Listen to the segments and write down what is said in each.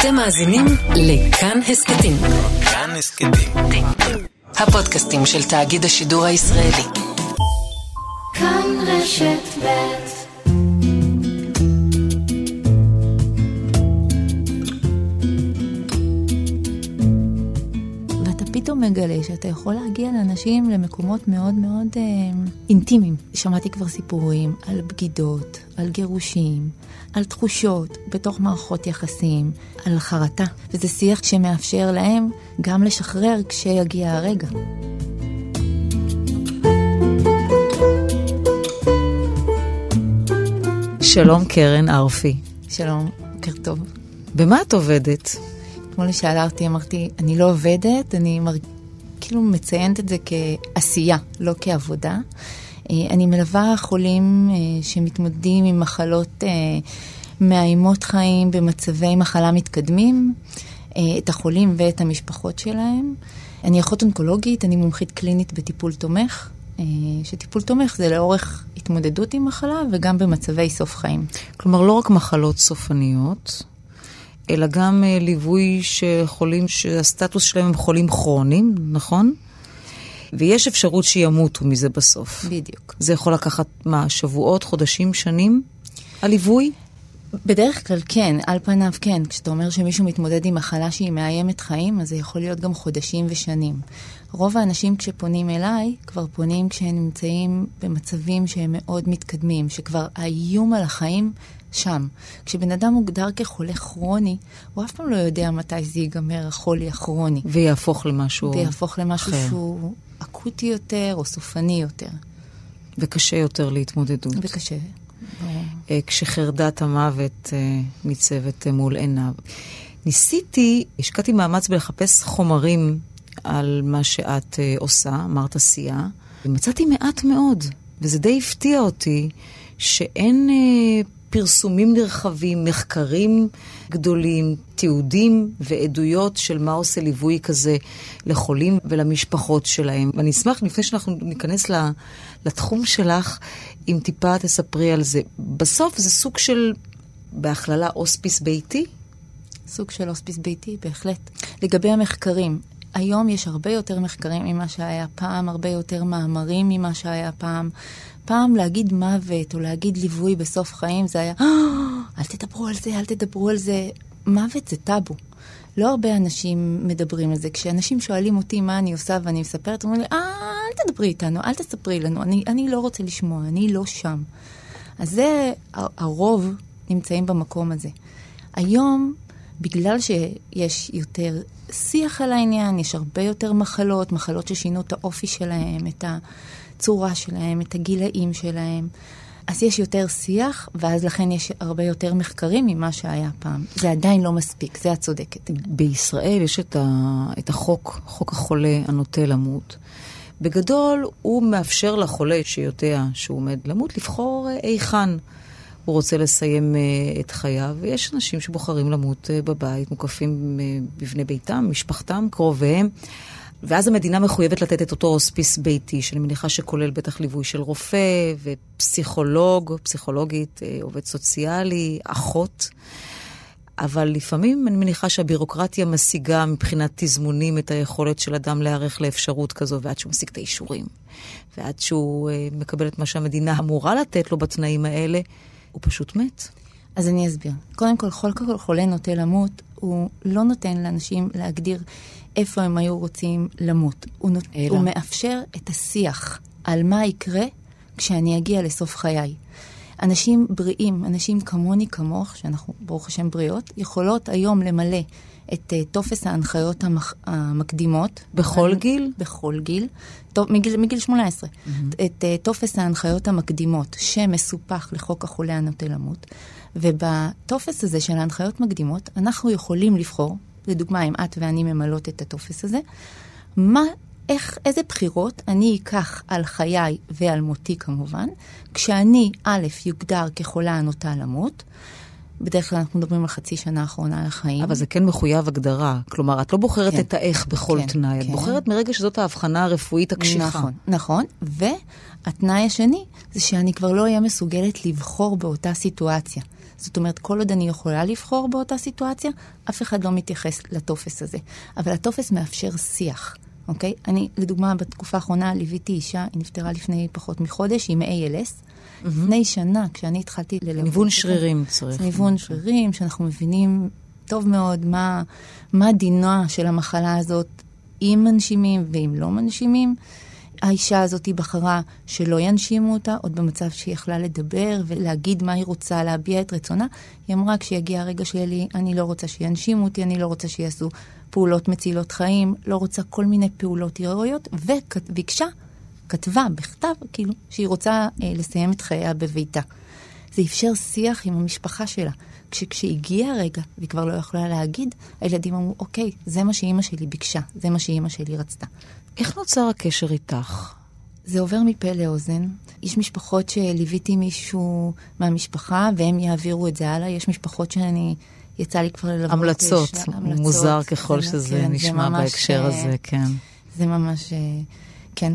אתם מאזינים לכאן הסקטים. כאן הסקטים. הפודקאסטים של תאגיד השידור הישראלי. כאן רשת ב'. פתאום מגלה שאתה יכול להגיע לאנשים למקומות מאוד מאוד אינטימיים. שמעתי כבר סיפורים על בגידות, על גירושים, על תחושות בתוך מערכות יחסים, על חרטה. וזה שיח שמאפשר להם גם לשחרר כשיגיע הרגע. שלום קרן ארפי. שלום, בוקר טוב. במה את עובדת? אתמול שאלה אותי, אמרתי, אני לא עובדת, אני כאילו מציינת את זה כעשייה, לא כעבודה. אני מלווה חולים שמתמודדים עם מחלות מאיימות חיים במצבי מחלה מתקדמים, את החולים ואת המשפחות שלהם. אני אחות אונקולוגית, אני מומחית קלינית בטיפול תומך, שטיפול תומך זה לאורך התמודדות עם מחלה וגם במצבי סוף חיים. כלומר, לא רק מחלות סופניות, אלא גם ליווי שחולים, שהסטטוס שלהם הם חולים כרוניים, נכון? ויש אפשרות שימותו מזה בסוף. בדיוק. זה יכול לקחת מה, שבועות, חודשים, שנים? הליווי? בדרך כלל כן, על פניו כן. כשאתה אומר שמישהו מתמודד עם מחלה שהיא מאיימת חיים, אז זה יכול להיות גם חודשים ושנים. רוב האנשים כשפונים אליי, כבר פונים כשהם נמצאים במצבים שהם מאוד מתקדמים, שכבר האיום על החיים שם. כשבן אדם מוגדר כחולה כרוני, הוא אף פעם לא יודע מתי זה ייגמר החולי הכרוני. ויהפוך למשהו... שהוא אקוטי יותר או סופני יותר. וקשה יותר להתמודדות. וקשה. כשחרדת המוות ניצבת מול עיניו. ניסיתי, השקעתי מאמץ בלחפש חומרים על מה שאת עושה, אמרת עשייה, ומצאתי מעט מאוד, וזה די הפתיע אותי שאין פרסומים נרחבים, מחקרים גדולים, תיעודים ועדויות של מה עושה ליווי כזה לחולים ולמשפחות שלהם. ואני אשמח, לפני שאנחנו ניכנס לתחום שלך, אם טיפה תספרי על זה. בסוף זה סוג של, בהכללה, אוספיס ביתי? סוג של אוספיס ביתי, בהחלט. לגבי המחקרים, היום יש הרבה יותר מחקרים ממה שהיה פעם, הרבה יותר מאמרים ממה שהיה פעם. פעם להגיד מוות או להגיד ליווי בסוף חיים זה היה, אל תדברו על זה, אל תדברו על זה. מוות זה טאבו. לא הרבה אנשים מדברים על זה. כשאנשים שואלים אותי מה אני עושה ואני מספרת, אומרים לי, אל תדברי איתנו, אל תספרי לנו, אני לא רוצה לשמוע, אני לא שם. אז זה, הרוב נמצאים במקום הזה. היום, בגלל שיש יותר שיח על העניין, יש הרבה יותר מחלות, מחלות ששינו את האופי שלהם, את הצורה שלהם, את הגילאים שלהם. אז יש יותר שיח, ואז לכן יש הרבה יותר מחקרים ממה שהיה פעם. זה עדיין לא מספיק, זה הצודקת. בישראל יש את החוק, חוק החולה הנוטה למות. בגדול הוא מאפשר לחולה שיודע שהוא עומד למות לבחור איכן. הוא רוצה לסיים את חייו, ויש אנשים שבוחרים למות בבית, מוקפים בבני ביתם, משפחתם, קרוביהם, ואז המדינה מחויבת לתת את אותו אוספיס ביתי, שאני מניחה שכולל בטח ליווי של רופא, ופסיכולוג, פסיכולוגית, עובד סוציאלי, אחות, אבל לפעמים אני מניחה שהבירוקרטיה משיגה מבחינת תזמונים את היכולת של אדם להיערך לאפשרות כזו, ועד שהוא משיג את האישורים, ועד שהוא מקבל את מה שהמדינה אמורה לתת לו בתנאים האלה, הוא פשוט מת. אז אני אסביר. קודם כל, כל חולה נוטה למות, הוא לא נותן לאנשים להגדיר איפה הם היו רוצים למות. הוא מאפשר את השיח על מה יקרה כשאני אגיע לסוף חיי. אנשים בריאים, אנשים כמוני כמוך, שאנחנו ברוך השם בריאות, יכולות היום למלא את תופס ההנחיות המקדימות. בכל גיל? בכל גיל. מגיל 18. את תופס ההנחיות המקדימות שמסופח לחוק החולה הנוטה למות. ובתופס הזה של ההנחיות מקדימות, אנחנו יכולים לבחור, לדוגמה, אם את ואני ממלאות את התופס הזה, איזה בחירות אני אקח על חיי ועל מותי כמובן, כשאני א' יוגדר כחולה הנוטה למות, בדרך כלל אנחנו מדברים על חצי שנה האחרונה לחיים. אבל זה כן מחויב הגדרה. כלומר, את לא בוחרת את האיך בכל תנאי. את בוחרת מרגע שזאת ההבחנה הרפואית הקשיחה. נכון, נכון. והתנאי השני זה שאני כבר לא אהיה מסוגלת לבחור באותה סיטואציה. זאת אומרת, כל עוד אני יכולה לבחור באותה סיטואציה, אף אחד לא מתייחס לטופס הזה. אבל הטופס מאפשר שיח, אוקיי? אני, לדוגמה, בתקופה האחרונה ליוויתי אישה, היא נפטרה לפני פחות מחודש, היא מ-ALS. לפני שנה, כשאני התחלתי ללמוד... ניוון שרירים צריך. ניוון שרירים, שאנחנו מבינים טוב מאוד מה דינה של המחלה הזאת, אם מנשימים ואם לא מנשימים. האישה הזאת היא בחרה שלא ינשימו אותה, עוד במצב שהיא יכלה לדבר ולהגיד מה היא רוצה, להביע את רצונה. היא אמרה, כשיגיע הרגע שלי, אני לא רוצה שינשימו אותי, אני לא רוצה שיעשו פעולות מצילות חיים, לא רוצה כל מיני פעולות הירואיות, וביקשה, כתבה בכתב, כאילו, שהיא רוצה לסיים את חייה בביתה. זה אפשר שיח עם המשפחה שלה. כשהגיע הרגע, והיא כבר לא יכולה להגיד, הילדים אמרו, אוקיי, זה מה שאימא שלי ביקשה, זה מה שאימא שלי רצתה. איך נוצר הקשר איתך? זה עובר מפה לאוזן. יש משפחות שליוויתי מישהו מהמשפחה, והם יעבירו את זה הלאה. יש משפחות שאני... יצא לי כבר ללוות... המלצות. מוזר ככל שזה נשמע בהקשר הזה, כן. זה ממש... כן,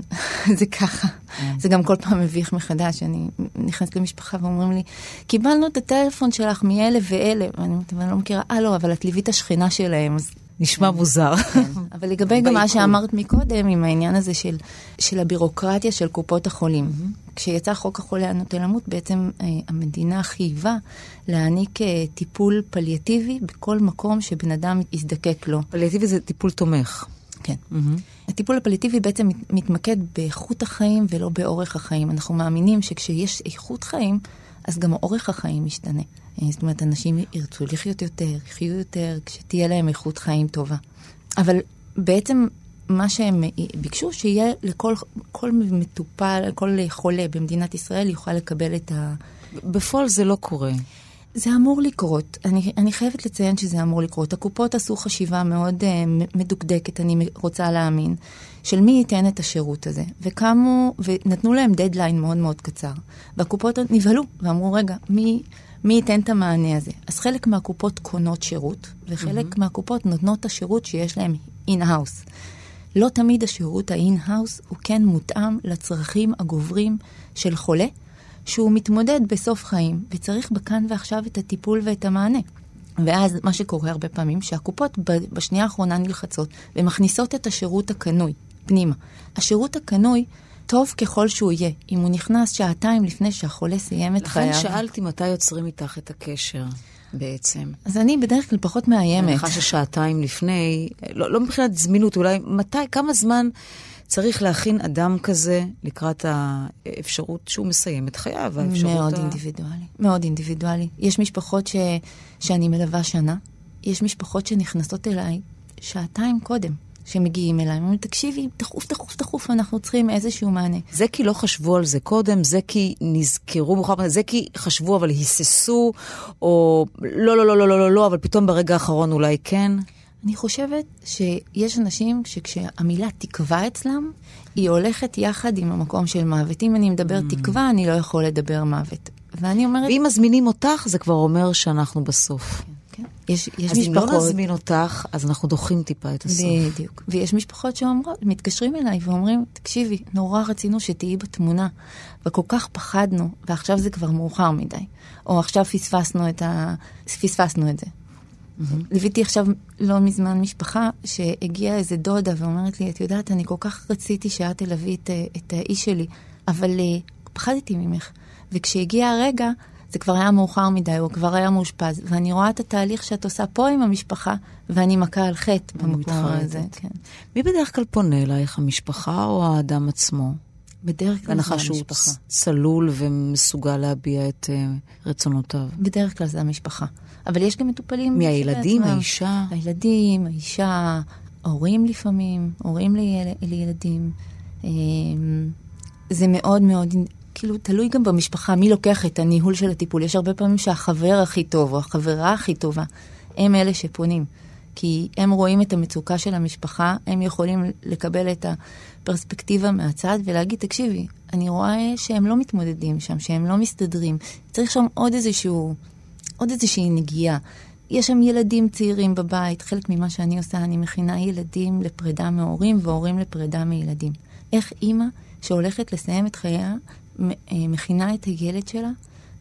זה ככה. זה גם כל פעם מביך מחדש. אני נכנסת למשפחה ואומרים לי, קיבלנו את הטלפון שלך מאלה ואלה. ואני לא מכירה, לא, אבל את ליווית השכנה שלהם, אז... נשמע מוזר. אבל לגבי גם מה שאמרת מקודם, עם העניין הזה של הבירוקרטיה של קופות החולים. כשיצא חוק החולה הנוטה למות, בעצם המדינה חייבה להעניק טיפול פליאטיבי בכל מקום שבן אדם יזדקק לו. פליאטיבי זה טיפול תומך. כן. הטיפול הפליאטיבי בעצם מתמקד באיכות החיים ולא באורך החיים. אנחנו מאמינים שכשיש איכות חיים, אז גם אורך החיים משתנה. זאת אומרת, אנשים ירצו לחיות יותר, יחיו יותר, כשתהיה להם איכות חיים טובה. אבל בעצם מה שהם ביקשו, שיהיה לכל מטופל, כל חולה במדינת ישראל יוכל לקבל את ה... בפועל זה לא קורה. זה אמור לקרות. אני חייבת לציין שזה אמור לקרות. הקופות עשו חשיבה מאוד מדוקדקת, אני רוצה להאמין, של מי ייתן את השירות הזה. וקמו, ונתנו להם דדליין מאוד מאוד קצר. והקופות נבהלו, ואמרו, רגע, מי ייתן את המענה הזה? אז חלק מהקופות קונות שירות, וחלק מהקופות נותנות את השירות שיש להם in-house. לא תמיד השירות ה-in-house הוא כן מותאם לצרכים הגוברים של חולה, שהוא מתמודד בסוף חיים, וצריך בכאן ועכשיו את הטיפול ואת המענה. ואז מה שקורה הרבה פעמים, שהקופות בשנייה האחרונה נלחצות, ומכניסות את השירות הקנוי, פנימה. השירות הקנוי, טוב ככל שהוא יהיה, אם הוא נכנס שעתיים לפני שהחולה סיים את חייו. לכן שאלתי מתי יוצרים איתך את הקשר בעצם. אז אני בדרך כלל פחות מאיימת. אני חושב ששעתיים לפני, לא מבחינת זמינות, אולי מתי, כמה זמן... צריך להכין אדם כזה לקראת האפשרות שהוא מסיים את חייו. מאוד אינדיבידואלי. מאוד אינדיבידואלי. יש משפחות שאני מלווה שנה, יש משפחות שנכנסות אליי שעתיים קודם, שמגיעים אליי, ואומרים, תקשיבי, תחוף, אנחנו צריכים איזשהו מענה. זה כי לא חשבו על זה קודם, זה כי נזכרו, זה כי חשבו אבל היססו, או לא, אבל פתאום ברגע האחרון אולי כן. אני חושבת שיש אנשים שכשהמילה תקווה אצלם, היא הולכת יחד עם המקום של מוות. אם אני מדבר תקווה, אני לא יכול לדבר מוות. ואני אומרת... ואם מזמינים אותך, זה כבר אומר שאנחנו בסוף. כן, כן. יש אז משפחות... אז אם לא נזמין אותך, אז אנחנו דוחים טיפה את הסוף. בדיוק. ויש משפחות שאומרות, מתקשרים אליי ואומרים, תקשיבי, נורא רצינו שתהיי בתמונה, וכל כך פחדנו, ועכשיו זה כבר מאוחר מדי. או עכשיו פספסנו את זה. ליוויתי עכשיו לא מזמן משפחה שהגיעה איזה דודה ואומרת לי, את יודעת, אני כל כך רציתי שאת תלווי את האיש שלי, אבל פחדתי ממך. וכשהגיע הרגע, זה כבר היה מאוחר מדי, הוא כבר היה מאושפז, ואני רואה את התהליך שאת עושה פה עם המשפחה, ואני מכה על חטא במקום הזה. כן. מי בדרך כלל פונה אלייך, המשפחה או האדם עצמו? בדרך כלל זה המשפחה. שהוא צלול ומסוגל להביע את רצונותיו. בדרך כלל זה המשפחה. אבל יש גם מטופלים... מהילדים, האישה. הילדים, האישה, הורים לפעמים, הורים לילדים. זה מאוד מאוד... כאילו, תלוי גם במשפחה, מי לוקח את הניהול של הטיפול. יש הרבה פעמים שהחבר הכי טוב, או החברה הכי טובה, הם אלה שפונים. כי הם רואים את המצוקה של המשפחה, הם יכולים לקבל את הפרספקטיבה מהצד, ולהגיד, תקשיבי, אני רואה שהם לא מתמודדים שם, שהם לא מסתדרים. צריך שם עוד איזושהי נגיעה. יש שם ילדים צעירים בבית, חלק ממה שאני עושה, אני מכינה ילדים לפרידה מהורים, והורים לפרידה מילדים. איך אימא שהולכת לסיים את חייה, מכינה את הילד שלה,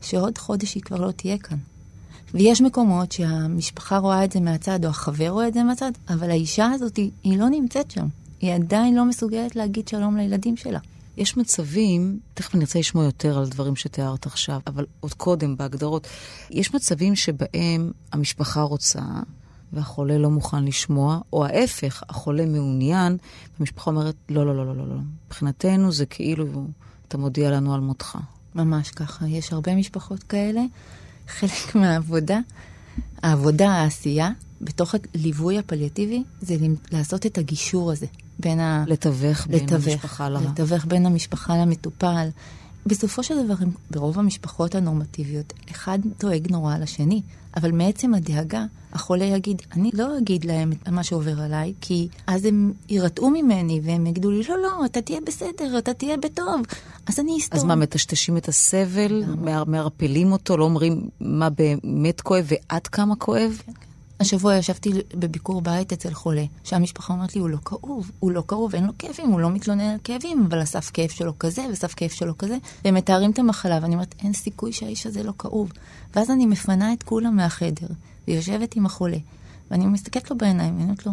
שעוד חודש היא כבר לא תהיה כאן. ויש מקומות שהמשפחה רואה את זה מהצד, או החבר רואה את זה מהצד, אבל האישה הזאת, היא לא נמצאת שם. היא עדיין לא מסוגלת להגיד שלום לילדים שלה. יש מצבים, תכף נרצה לשמוע יותר על דברים שתיארת עכשיו, אבל עוד קודם בהגדרות, יש מצבים שבהם המשפחה רוצה, והחולה לא מוכן לשמוע, או ההפך, החולה מעוניין, והמשפחה אומרת, לא, לא, לא, לא, לא. מבחינתנו זה כאילו, אתה מודיע לנו על מותך. ממש ככה. יש הרבה משפחות כאלה. חלק מהעבודה, העשייה, בתוך הליווי הפליאטיבי, זה לעשות את הגישור הזה. לתווך בין המשפחה למטופל. בסופו של דבר, ברוב המשפחות הנורמטיביות, אחד דואג נורא על השני, אבל מעצם הדאגה, החולה יגיד, אני לא אגיד להם את מה שעובר עליי, כי אז הם ירתעו ממני, והם יגידו לי, לא, לא, אתה תהיה בסדר, אתה תהיה בטוב, אז אני אסתום. אז מה, מטשטשים את הסבל, מערפלים אותו, לא אומרים מה באמת כואב ועד כמה כואב? כן, כן. השבוע ישבתי בביקור בית אצל חולה, שהמשפחה אומרת לי, הוא לא כאוב, הוא לא כאוב, אין לו כאבים, הוא לא מתלונן על כאבים, אבל הסף כאב שלו כזה, וסף כאב שלו כזה, והם מתארים את המחלה, ואני אומרת, אין סיכוי שהאיש הזה לא כאוב. ואז אני מפנה את כולם מהחדר, ויושבת עם החולה, ואני מסתכלת לו בעיניים, ואני אומרת לו,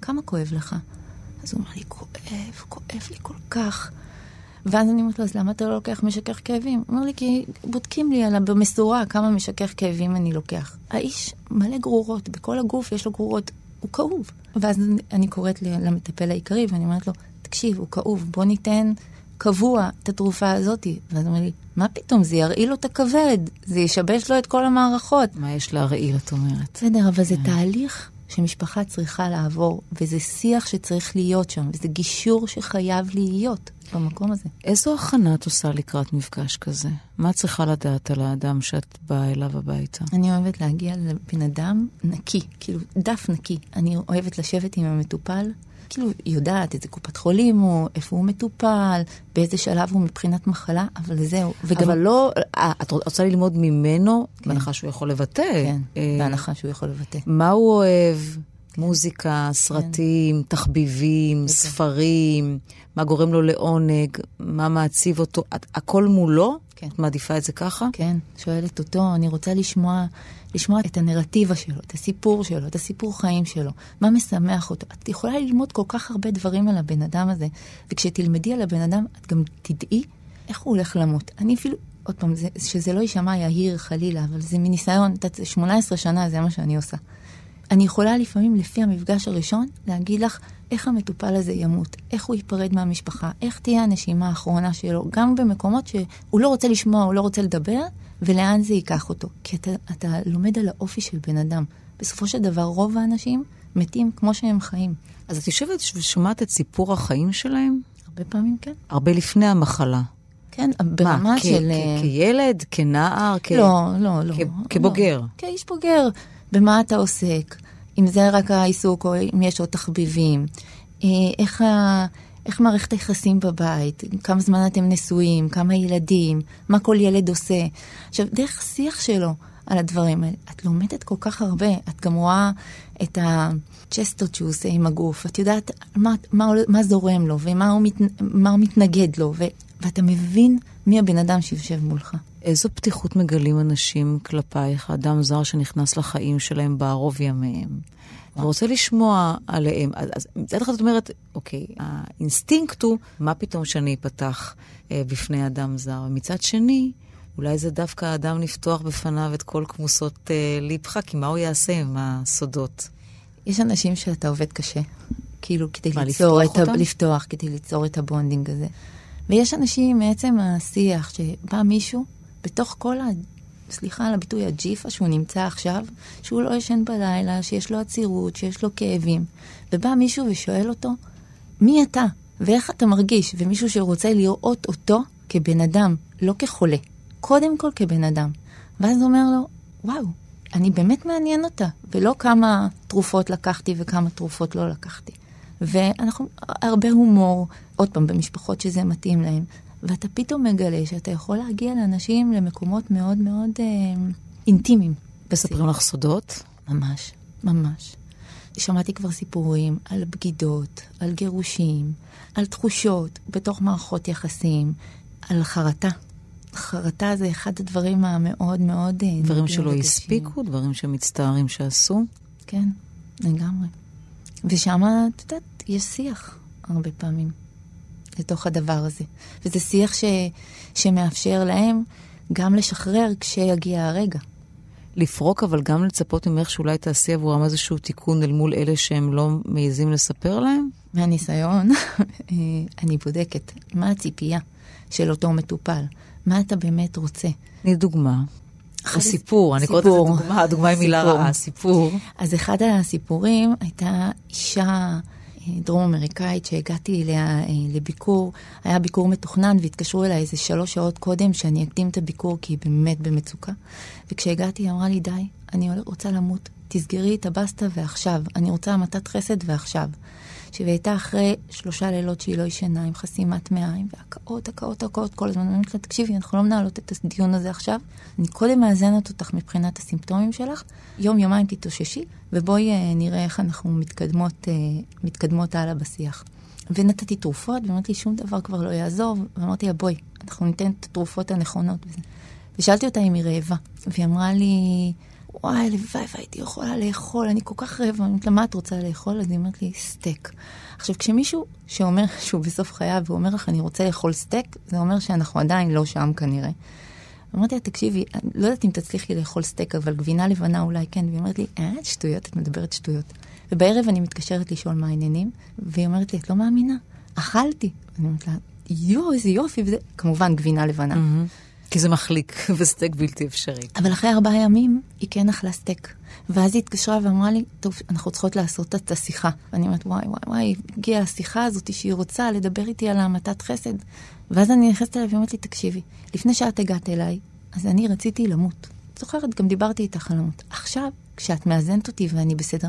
כמה כואב לך? אז הוא אומר לי, כואב, כואב לי כל כך. ואז אני אומרת לו, אז למה אתה לא לוקח משכך כאבים? הוא אומר לי, כי בודקים לי במסורה כמה משכך כאבים אני לוקח. האיש מלא גרורות, בכל הגוף יש לו גרורות, הוא כאוב. ואז אני קוראת למטפל העיקרי, ואני אומרת לו, תקשיב, הוא כאוב, בוא ניתן קבוע את התרופה הזאת. ואז הוא אומר לי, מה פתאום, זה ירעיל לו את הכבד, זה ישבש לו את כל המערכות. מה יש להרעיל, את אומרת? בסדר, אבל זה תהליך שמשפחה צריכה לעבור, וזה שיח שצריך להיות שם, וזה גישור שחייב להיות במקום הזה. איזו הכנה את עושה לקראת מפגש כזה? מה צריכה לדעת על האדם שאת באה אליו הביתה? אני אוהבת להגיע לבן אדם נקי, כאילו דף נקי. אני אוהבת לשבת עם המטופל, כאילו יודעת איזה קופת חולים הוא, איפה הוא מטופל, באיזה שלב הוא מבחינת מחלה, אבל זהו. אבל לא, את רוצה ללמוד ממנו, בהנחה שהוא יכול לבטא. כן, בהנחה שהוא יכול לבטא. מה הוא אוהב? מוזיקה, סרטים, תחביבים, ספרים, מה גורם לו לעונג, מה מעציב אותו, הכל מולו? את מעדיפה את זה ככה? כן, שואלת אותו, אני רוצה לשמוע את הנרטיבה שלו, את הסיפור שלו, את הסיפור חיים שלו, מה משמח אותו. את יכולה ללמוד כל כך הרבה דברים על הבן אדם הזה, וכשתלמדי על הבן אדם, את גם תדעי איך הוא הולך למות. אני אפילו, עוד פעם, שזה לא יישמע יהיר חלילה, אבל זה מניסיון, 18 שנה זה מה שאני עושה. אני יכולה לפעמים, לפי המפגש הראשון, להגיד לך איך המטופל הזה ימות, איך הוא ייפרד מהמשפחה, איך תהיה הנשימה האחרונה שלו, גם במקומות שהוא לא רוצה לשמוע, הוא לא רוצה לדבר, ולאן זה ייקח אותו. כי אתה לומד על האופי של בן אדם. בסופו של דבר, רוב האנשים מתים כמו שהם חיים. אז את יושבת ושומעת את סיפור החיים שלהם? הרבה פעמים כן. הרבה לפני המחלה. כן, ברמה של... כילד, כנער, כבוגר. כאיש בוגר. במה אתה עוסק, אם זה רק העיסוק או אם יש עוד תחביבים, איך מערכת היחסים בבית, כמה זמן אתם נשואים, כמה ילדים, מה כל ילד עושה. עכשיו, דרך שיח שלו על הדברים, את לומדת כל כך הרבה, את גם רואה את הצ'סטות שהוא עושה עם הגוף, את יודעת מה זורם לו ומה הוא מתנגד לו, ואתה מבין מי הבן אדם שיושב מולך. איזו פתיחות מגלים אנשים כלפייך, אדם זר שנכנס לחיים שלהם בערוב ימיהם, ורוצה לשמוע עליהם. אז מצד אחד את אומרת, אוקיי, האינסטינקט הוא, מה פתאום שאני אפתח בפני אדם זר? ומצד שני, אולי זה דווקא האדם לפתוח בפניו את כל כמוסות ליבך, כי מה הוא יעשה עם הסודות? יש אנשים שאתה עובד קשה, כאילו כדי לפתוח, כדי ליצור את הבונדינג הזה. ויש אנשים מעצם השיח שבא מישהו, בתוך כל סליחה על הביטוי הג'יפה שהוא נמצא עכשיו, שהוא לא ישן בלילה, שיש לו עצירות, שיש לו כאבים, ובא מישהו ושואל אותו, מי אתה? ואיך אתה מרגיש? ומישהו שרוצה לראות אותו כבן אדם, לא כחולה, קודם כל כבן אדם. ואז הוא אומר לו, וואו, אני באמת מעניין אותה, ולא כמה תרופות לקחתי וכמה תרופות לא לקחתי. ואנחנו, הרבה הומור, עוד פעם במשפחות שזה מתאים להם, ואתה פתאום מגלה שאתה יכול להגיע לאנשים למקומות מאוד מאוד אינטימיים. מספרים לך סודות? ממש, ממש. שמעתי כבר סיפורים על בגידות, על גירושים, על תחושות בתוך מערכות יחסים, על חרטה. חרטה זה אחד הדברים המאוד מאוד... דברים שלא הספיקו, דברים שמצטערים שעשו. כן, לגמרי. ושם, את יודעת, יש שיח הרבה פעמים לתוך הדבר הזה. וזה שיח שמאפשר להם גם לשחרר כשיגיע הרגע. לפרוק, אבל גם לצפות ממך שאולי תעשי עבורם איזשהו תיקון אל מול אלה שהם לא מעיזים לספר להם? מהניסיון, אני בודקת. מה הציפייה של אותו מטופל? מה אתה באמת רוצה? אני דוגמה. הסיפור, אני קוראת את הדוגמה, הדוגמה היא מילה רעה, הסיפור. אז אחד הסיפורים הייתה אישה דרום אמריקאית שהגעתי אליה לביקור, היה ביקור מתוכנן והתקשרו אליי איזה 3 שעות קודם שאני אקדים את הביקור כי היא באמת במצוקה. וכשהגעתי היא אמרה לי די, אני רוצה למות, תסגרי את הבסטה ועכשיו, אני רוצה מתת חסד ועכשיו. שהייתה אחרי 3 לילות שהיא לא ישנה, עם חסימת מעיים, והקעות, הקעות, הקעות, כל הזמן. אני אומרת לה, תקשיבי, אנחנו לא מנהלות את הדיון הזה עכשיו. אני קודם מאזנת אותך מבחינת הסימפטומים שלך. יום, יומיים תתאוששי, ובואי נראה איך אנחנו מתקדמות הלאה בשיח. ונתתי תרופות, ואמרתי לי, שום דבר כבר לא יעזוב. ואמרתי לה, בואי, אנחנו ניתן את התרופות הנכונות. ושאלתי אותה אם היא רעבה. והיא אמרה לי... וואי, לוואי, הייתי יכולה לאכול, אני כל כך רעבה, אני אומרת לה, מה את רוצה לאכול? אז היא אומרת לי, סטייק. עכשיו, כשמישהו שאומר שהוא בסוף חייו, והוא אומר לך, אני רוצה לאכול סטייק, זה אומר שאנחנו עדיין לא שם כנראה. אמרתי לה, תקשיבי, לא יודעת אם תצליחי לאכול סטייק, אבל גבינה לבנה אולי כן, והיא אומרת לי, שטויות, את מדברת שטויות. ובערב אני מתקשרת לשאול מה העניינים, והיא אומרת לי, את לא מאמינה, אכלתי. אני אומרת לה, יו, איזה יופי, וזה... כמובן, גבינה לבנה. כי זה מחליק, וסטייק בלתי אפשרי. אבל אחרי 4 ימים, היא כן אכלה סטייק. ואז היא התקשרה ואמרה לי, טוב, אנחנו צריכות לעשות את השיחה. ואני אומרת, וואי, וואי, וואי, הגיעה השיחה הזאת שהיא רוצה לדבר איתי על המתת חסד. ואז אני נכנסת אליי ואומרת לי, תקשיבי, לפני שאת הגעת אליי, אז אני רציתי למות. זוכרת, גם דיברתי איתך על המות. עכשיו, כשאת מאזנת אותי ואני בסדר,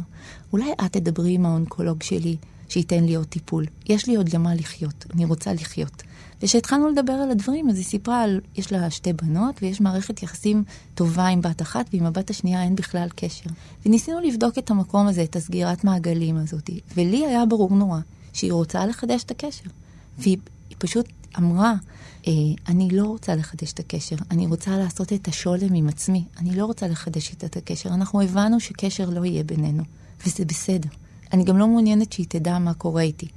אולי את תדברי עם האונקולוג שלי, שייתן לי עוד טיפול. יש לי עוד למה לחיות, אני רוצה לחיות. ושהתחלנו לדבר על הדברים, אז היא סיפרה על, יש לה 2 בנות, ויש מערכת יחסים טובה עם בת אחת, ועם הבת השנייה אין בכלל קשר. וניסינו לבדוק את המקום הזה, את הסגירת מעגלים הזאת, ולי היה ברור נורא שהיא רוצה לחדש את הקשר. והיא פשוט אמרה, אני לא רוצה לחדש את הקשר, אני רוצה לעשות את השולם עם עצמי, אני לא רוצה לחדש את הקשר, אנחנו הבנו שקשר לא יהיה בינינו, וזה בסדר. אני גם לא מעוניינת שהיא תדע מה קורה איתי.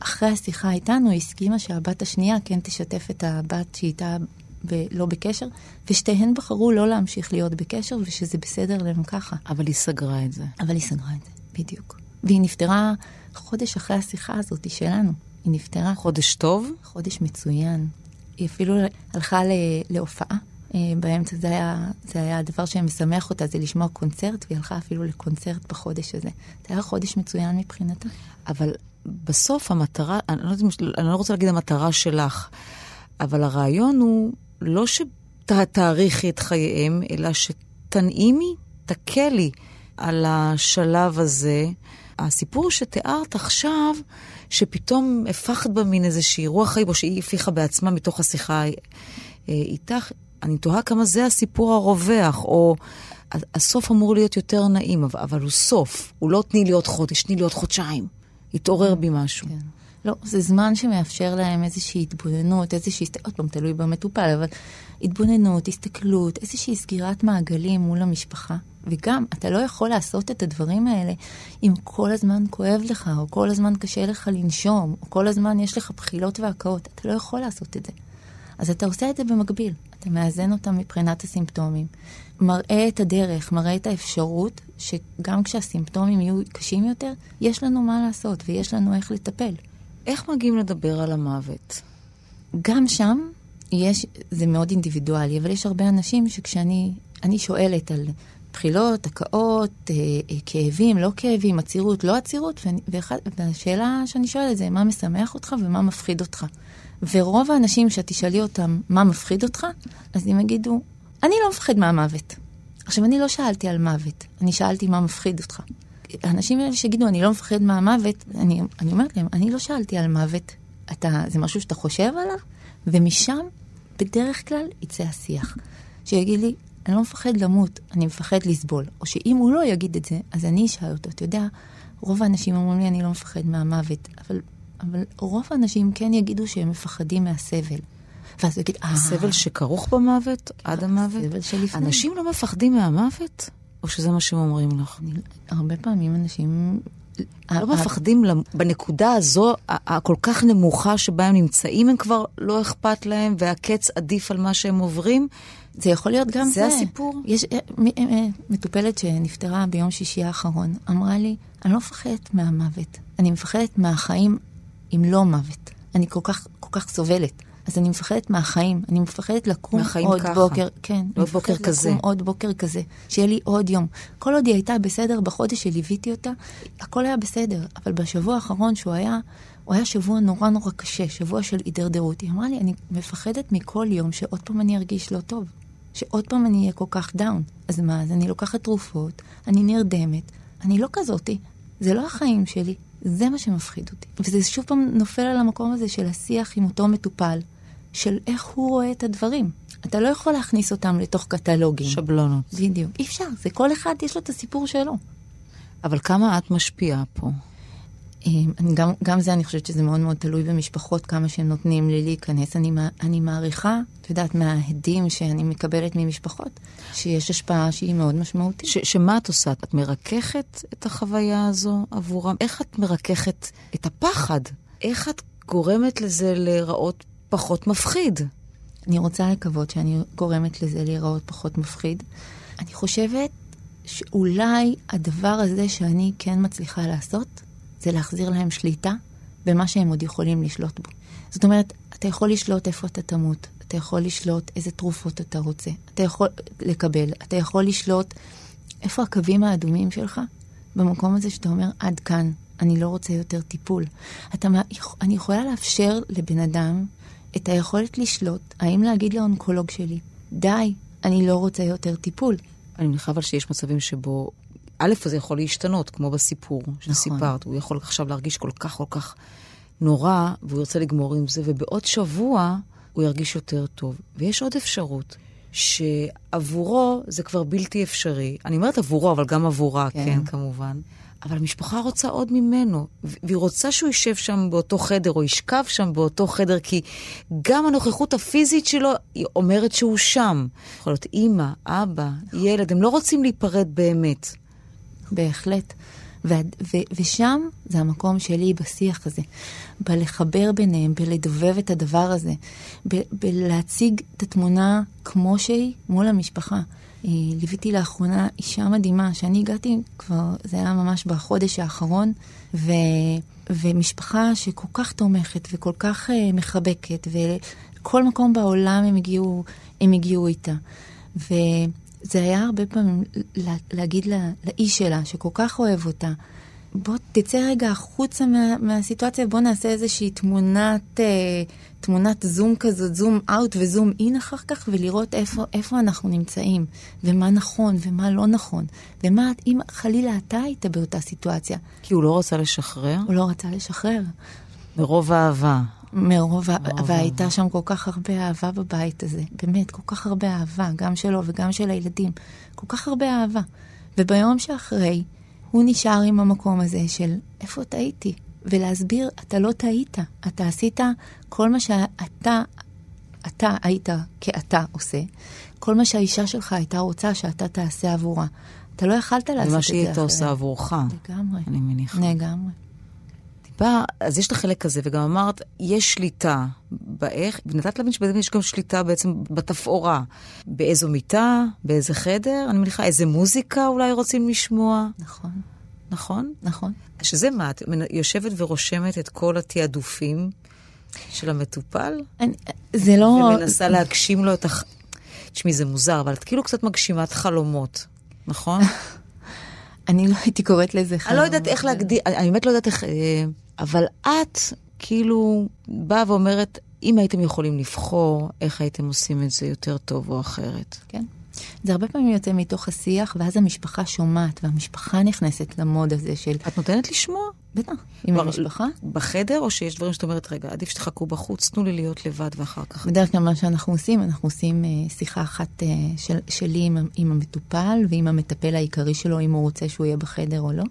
אחרי השיחה איתנו, היא הסכימה שהבת השנייה כן תשתף את הבת שאיתה לא בקשר, ושתיהן בחרו לא להמשיך להיות בקשר, ושזה בסדר להם ככה. אבל היא סגרה את זה. בדיוק. והיא נפטרה חודש אחרי השיחה הזאת שלנו. היא נפטרה. חודש טוב? חודש מצוין. היא אפילו הלכה להופעה. באמצע זה היה הדבר שמשמח אותה, זה לשמוע קונצרט, והיא הלכה אפילו לקונצרט בחודש הזה. זה היה חודש מצוין מבחינתה. אבל... בסוף המטרה, אני לא רוצה להגיד המטרה שלך, אבל הרעיון הוא לא שתאריכי את חייהם, אלא שתנעימי, תקלי על השלב הזה. הסיפור שתיארת עכשיו, שפתאום הפכת בה מין איזושהי רוח חיים, או שהיא הפיכה בעצמה מתוך השיחה איתך, אני תוהה כמה זה הסיפור הרווח, או... הסוף אמור להיות יותר נעים, אבל הוא סוף, הוא לא תני להיות חודש, תני להיות חודשיים. התעורר בי משהו. כן. לא, זה זמן שמאפשר להם איזושהי התבוננות, איזושהי, עוד פעם תלוי במטופל, אבל התבוננות, הסתכלות, איזושהי סגירת מעגלים מול המשפחה. וגם, אתה לא יכול לעשות את הדברים האלה אם כל הזמן כואב לך, או כל הזמן קשה לך לנשום, או כל הזמן יש לך בחילות והקעות. אתה לא יכול לעשות את זה. אז אתה עושה את זה במקביל. אתה מאזן אותם מבחינת הסימפטומים. מראה את הדרך, מראה את האפשרות, שגם כשהסימפטומים יהיו קשים יותר, יש לנו מה לעשות, ויש לנו איך לטפל. איך מגיעים לדבר על המוות? גם שם, זה מאוד אינדיבידואלי, אבל יש הרבה אנשים שכשאני שואלת על בחילות, הקאות, כאבים, לא כאבים, עצירות, לא עצירות, והשאלה שאני שואלת זה, מה משמח אותך ומה מפחיד אותך? ורוב האנשים שאת תשאלי אותם, מה מפחיד אותך? אז הם יגידו, אני לא מפחד מהמוות. עכשיו, אני לא שאלתי על מוות, אני שאלתי מה מפחיד אותך. האנשים האלה שגידו, אני לא מפחד מהמוות, אני אומרת להם, אני לא שאלתי על מוות, זה משהו שאתה חושב עליו, ומשם, בדרך כלל, יצא השיח. שיגיד לי, אני לא מפחד למות, אני מפחד לסבול. או שאם הוא לא יגיד את זה, אז אני אשאל אותו. אתה יודע, רוב האנשים אומרים לי, אני לא מפחד מהמוות, אבל רוב האנשים כן יגידו שהם מפחדים מהסבל. ואז יגיד, הסבל שכרוך במוות, עד המוות, אנשים לא מפחדים מהמוות? או שזה מה שהם אומרים לך? הרבה פעמים אנשים לא מפחדים בנקודה הזו, הכל כך נמוכה שבה הם נמצאים, הם כבר לא אכפת להם, והקץ עדיף על מה שהם עוברים. זה יכול להיות גם זה. זה הסיפור. יש מטופלת שנפטרה ביום שישי האחרון, אמרה לי, אני לא מפחדת מהמוות, אני מפחדת מהחיים אם לא מוות. אני כל כך, כל כך סובלת. אז אני מפחדת מהחיים. אני מפחדת לקום עוד ככה. בוקר. כן, עוד בוקר כזה. לקום עוד בוקר כזה. שיהיה לי עוד יום. כל עוד היא הייתה בסדר, בחודש שליוויתי אותה, הכל היה בסדר. אבל בשבוע האחרון שהוא היה, הוא היה שבוע נורא נורא קשה, שבוע של הידרדרות. היא אמרה לי, אני מפחדת מכל יום שעוד פעם אני ארגיש לא טוב. שעוד פעם אני אהיה כל כך דאון. אז מה? אז אני לוקחת תרופות, אני נרדמת, אני לא כזאתי. זה לא החיים שלי. זה מה שמפחיד אותי. וזה שוב פעם נופל על המקום הזה של השיח עם אותו מטופל, של איך הוא רואה את הדברים. אתה לא יכול להכניס אותם לתוך קטלוגים. שבלונות. בדיוק. אי אפשר. זה כל אחד יש לו את הסיפור שלו. אבל כמה את משפיעה פה? גם זה, אני חושבת שזה מאוד מאוד תלוי במשפחות, כמה שהם נותנים לי להיכנס. אני מעריכה, את יודעת, מההדים שאני מקבלת ממשפחות, שיש השפעה שהיא מאוד משמעותית. שמה את עושה? את מרככת את החוויה הזו עבורם? איך את מרככת את הפחד? איך את גורמת לזה להיראות פחות מפחיד? אני רוצה לקוות שאני גורמת לזה להיראות פחות מפחיד. אני חושבת שאולי הדבר הזה שאני כן מצליחה לעשות, זה להחזיר להם שליטה במה שהם עוד יכולים לשלוט בו. זאת אומרת, אתה יכול לשלוט איפה אתה תמות, אתה יכול לשלוט איזה תרופות אתה רוצה, אתה יכול לקבל, אתה יכול לשלוט איפה הקווים האדומים שלך, במקום הזה שאתה אומר, עד כאן, אני לא רוצה יותר טיפול. אני יכולה לאפשר לבן אדם את היכולת לשלוט, האם להגיד לאונקולוג שלי, די, אני לא רוצה יותר טיפול. אני מניחה אבל שיש מצבים שבו א', זה יכול להשתנות, כמו בסיפור שסיפרת. הוא יכול עכשיו להרגיש כל כך, כל כך נורא, והוא ירצה לגמור עם זה, ובעוד שבוע הוא ירגיש יותר טוב. ויש עוד אפשרות, שעבורו זה כבר בלתי אפשרי. אני אומרת עבורו, אבל גם עבורה, כן, כמובן. אבל המשפחה רוצה עוד ממנו, והיא רוצה שהוא יישב שם באותו חדר, או ישכב שם באותו חדר, כי גם הנוכחות הפיזית שלו, היא אומרת שהוא שם. יכול להיות אמא, אבא, ילד, הם לא רוצים להיפרד באמת. בהחלט. ושם זה המקום שלי בשיח הזה. בלחבר ביניהם, בלדובב את הדבר הזה, בלהציג את התמונה כמו שהיא מול המשפחה. ליוויתי לאחרונה אישה מדהימה, שאני הגעתי כבר, זה היה ממש בחודש האחרון, ומשפחה שכל כך תומכת וכל כך מחבקת, וכל מקום בעולם הם הגיעו איתה. זה היה הרבה פעמים להגיד לאיש שלה, שכל כך אוהב אותה, בוא תצא רגע החוצה מהסיטואציה, בוא נעשה איזושהי תמונת זום כזאת, זום אאוט וזום אין אחר כך, ולראות איפה אנחנו נמצאים, ומה נכון ומה לא נכון, ומה אם חלילה אתה היית באותה סיטואציה. כי הוא לא רצה לשחרר? הוא לא רצה לשחרר. ברוב האהבה. והייתה שם כל כך הרבה אהבה בבית הזה, באמת, כל כך הרבה אהבה, גם שלו וגם של הילדים, כל כך הרבה אהבה. וביום שאחרי, הוא נשאר עם המקום הזה של איפה טעיתי, ולהסביר, אתה לא טעית, אתה עשית כל מה שאתה היית כאתה עושה, כל מה שהאישה שלך הייתה רוצה שאתה תעשה עבורה. אתה לא יכלת לעשות את זה אחרי. ומה שהיא הייתה עושה עבורך. לגמרי. אני מניחה. לגמרי. אז יש את החלק הזה, וגם אמרת, יש שליטה באיך, ונתת להבין שבאמת יש גם שליטה בעצם בתפאורה, באיזו מיטה, באיזה חדר, אני מניחה, איזה מוזיקה אולי רוצים לשמוע. נכון. נכון? נכון. שזה מה, את יושבת ורושמת את כל התיעדופים של המטופל? זה לא ומנסה להגשים לו את תשמעי, זה מוזר, אבל את כאילו קצת מגשימת חלומות, נכון? אני לא הייתי קוראת לזה חלומות. אני לא יודעת איך להגדיר, אני באמת לא יודעת איך אבל את כאילו באה ואומרת, אם הייתם יכולים לבחור, איך הייתם עושים את זה יותר טוב או אחרת? כן. זה הרבה פעמים יוצא מתוך השיח, ואז המשפחה שומעת, והמשפחה נכנסת למוד הזה של את נותנת לשמוע? בטח, עם המשפחה. בחדר, או שיש דברים שאת אומרת, רגע, עדיף שתחכו בחוץ, תנו לי להיות לבד ואחר כך. בדרך כלל מה שאנחנו עושים, אנחנו עושים שיחה אחת שלי עם המטופל, ועם המטפל העיקרי שלו, אם הוא רוצה שהוא יהיה בחדר או לא.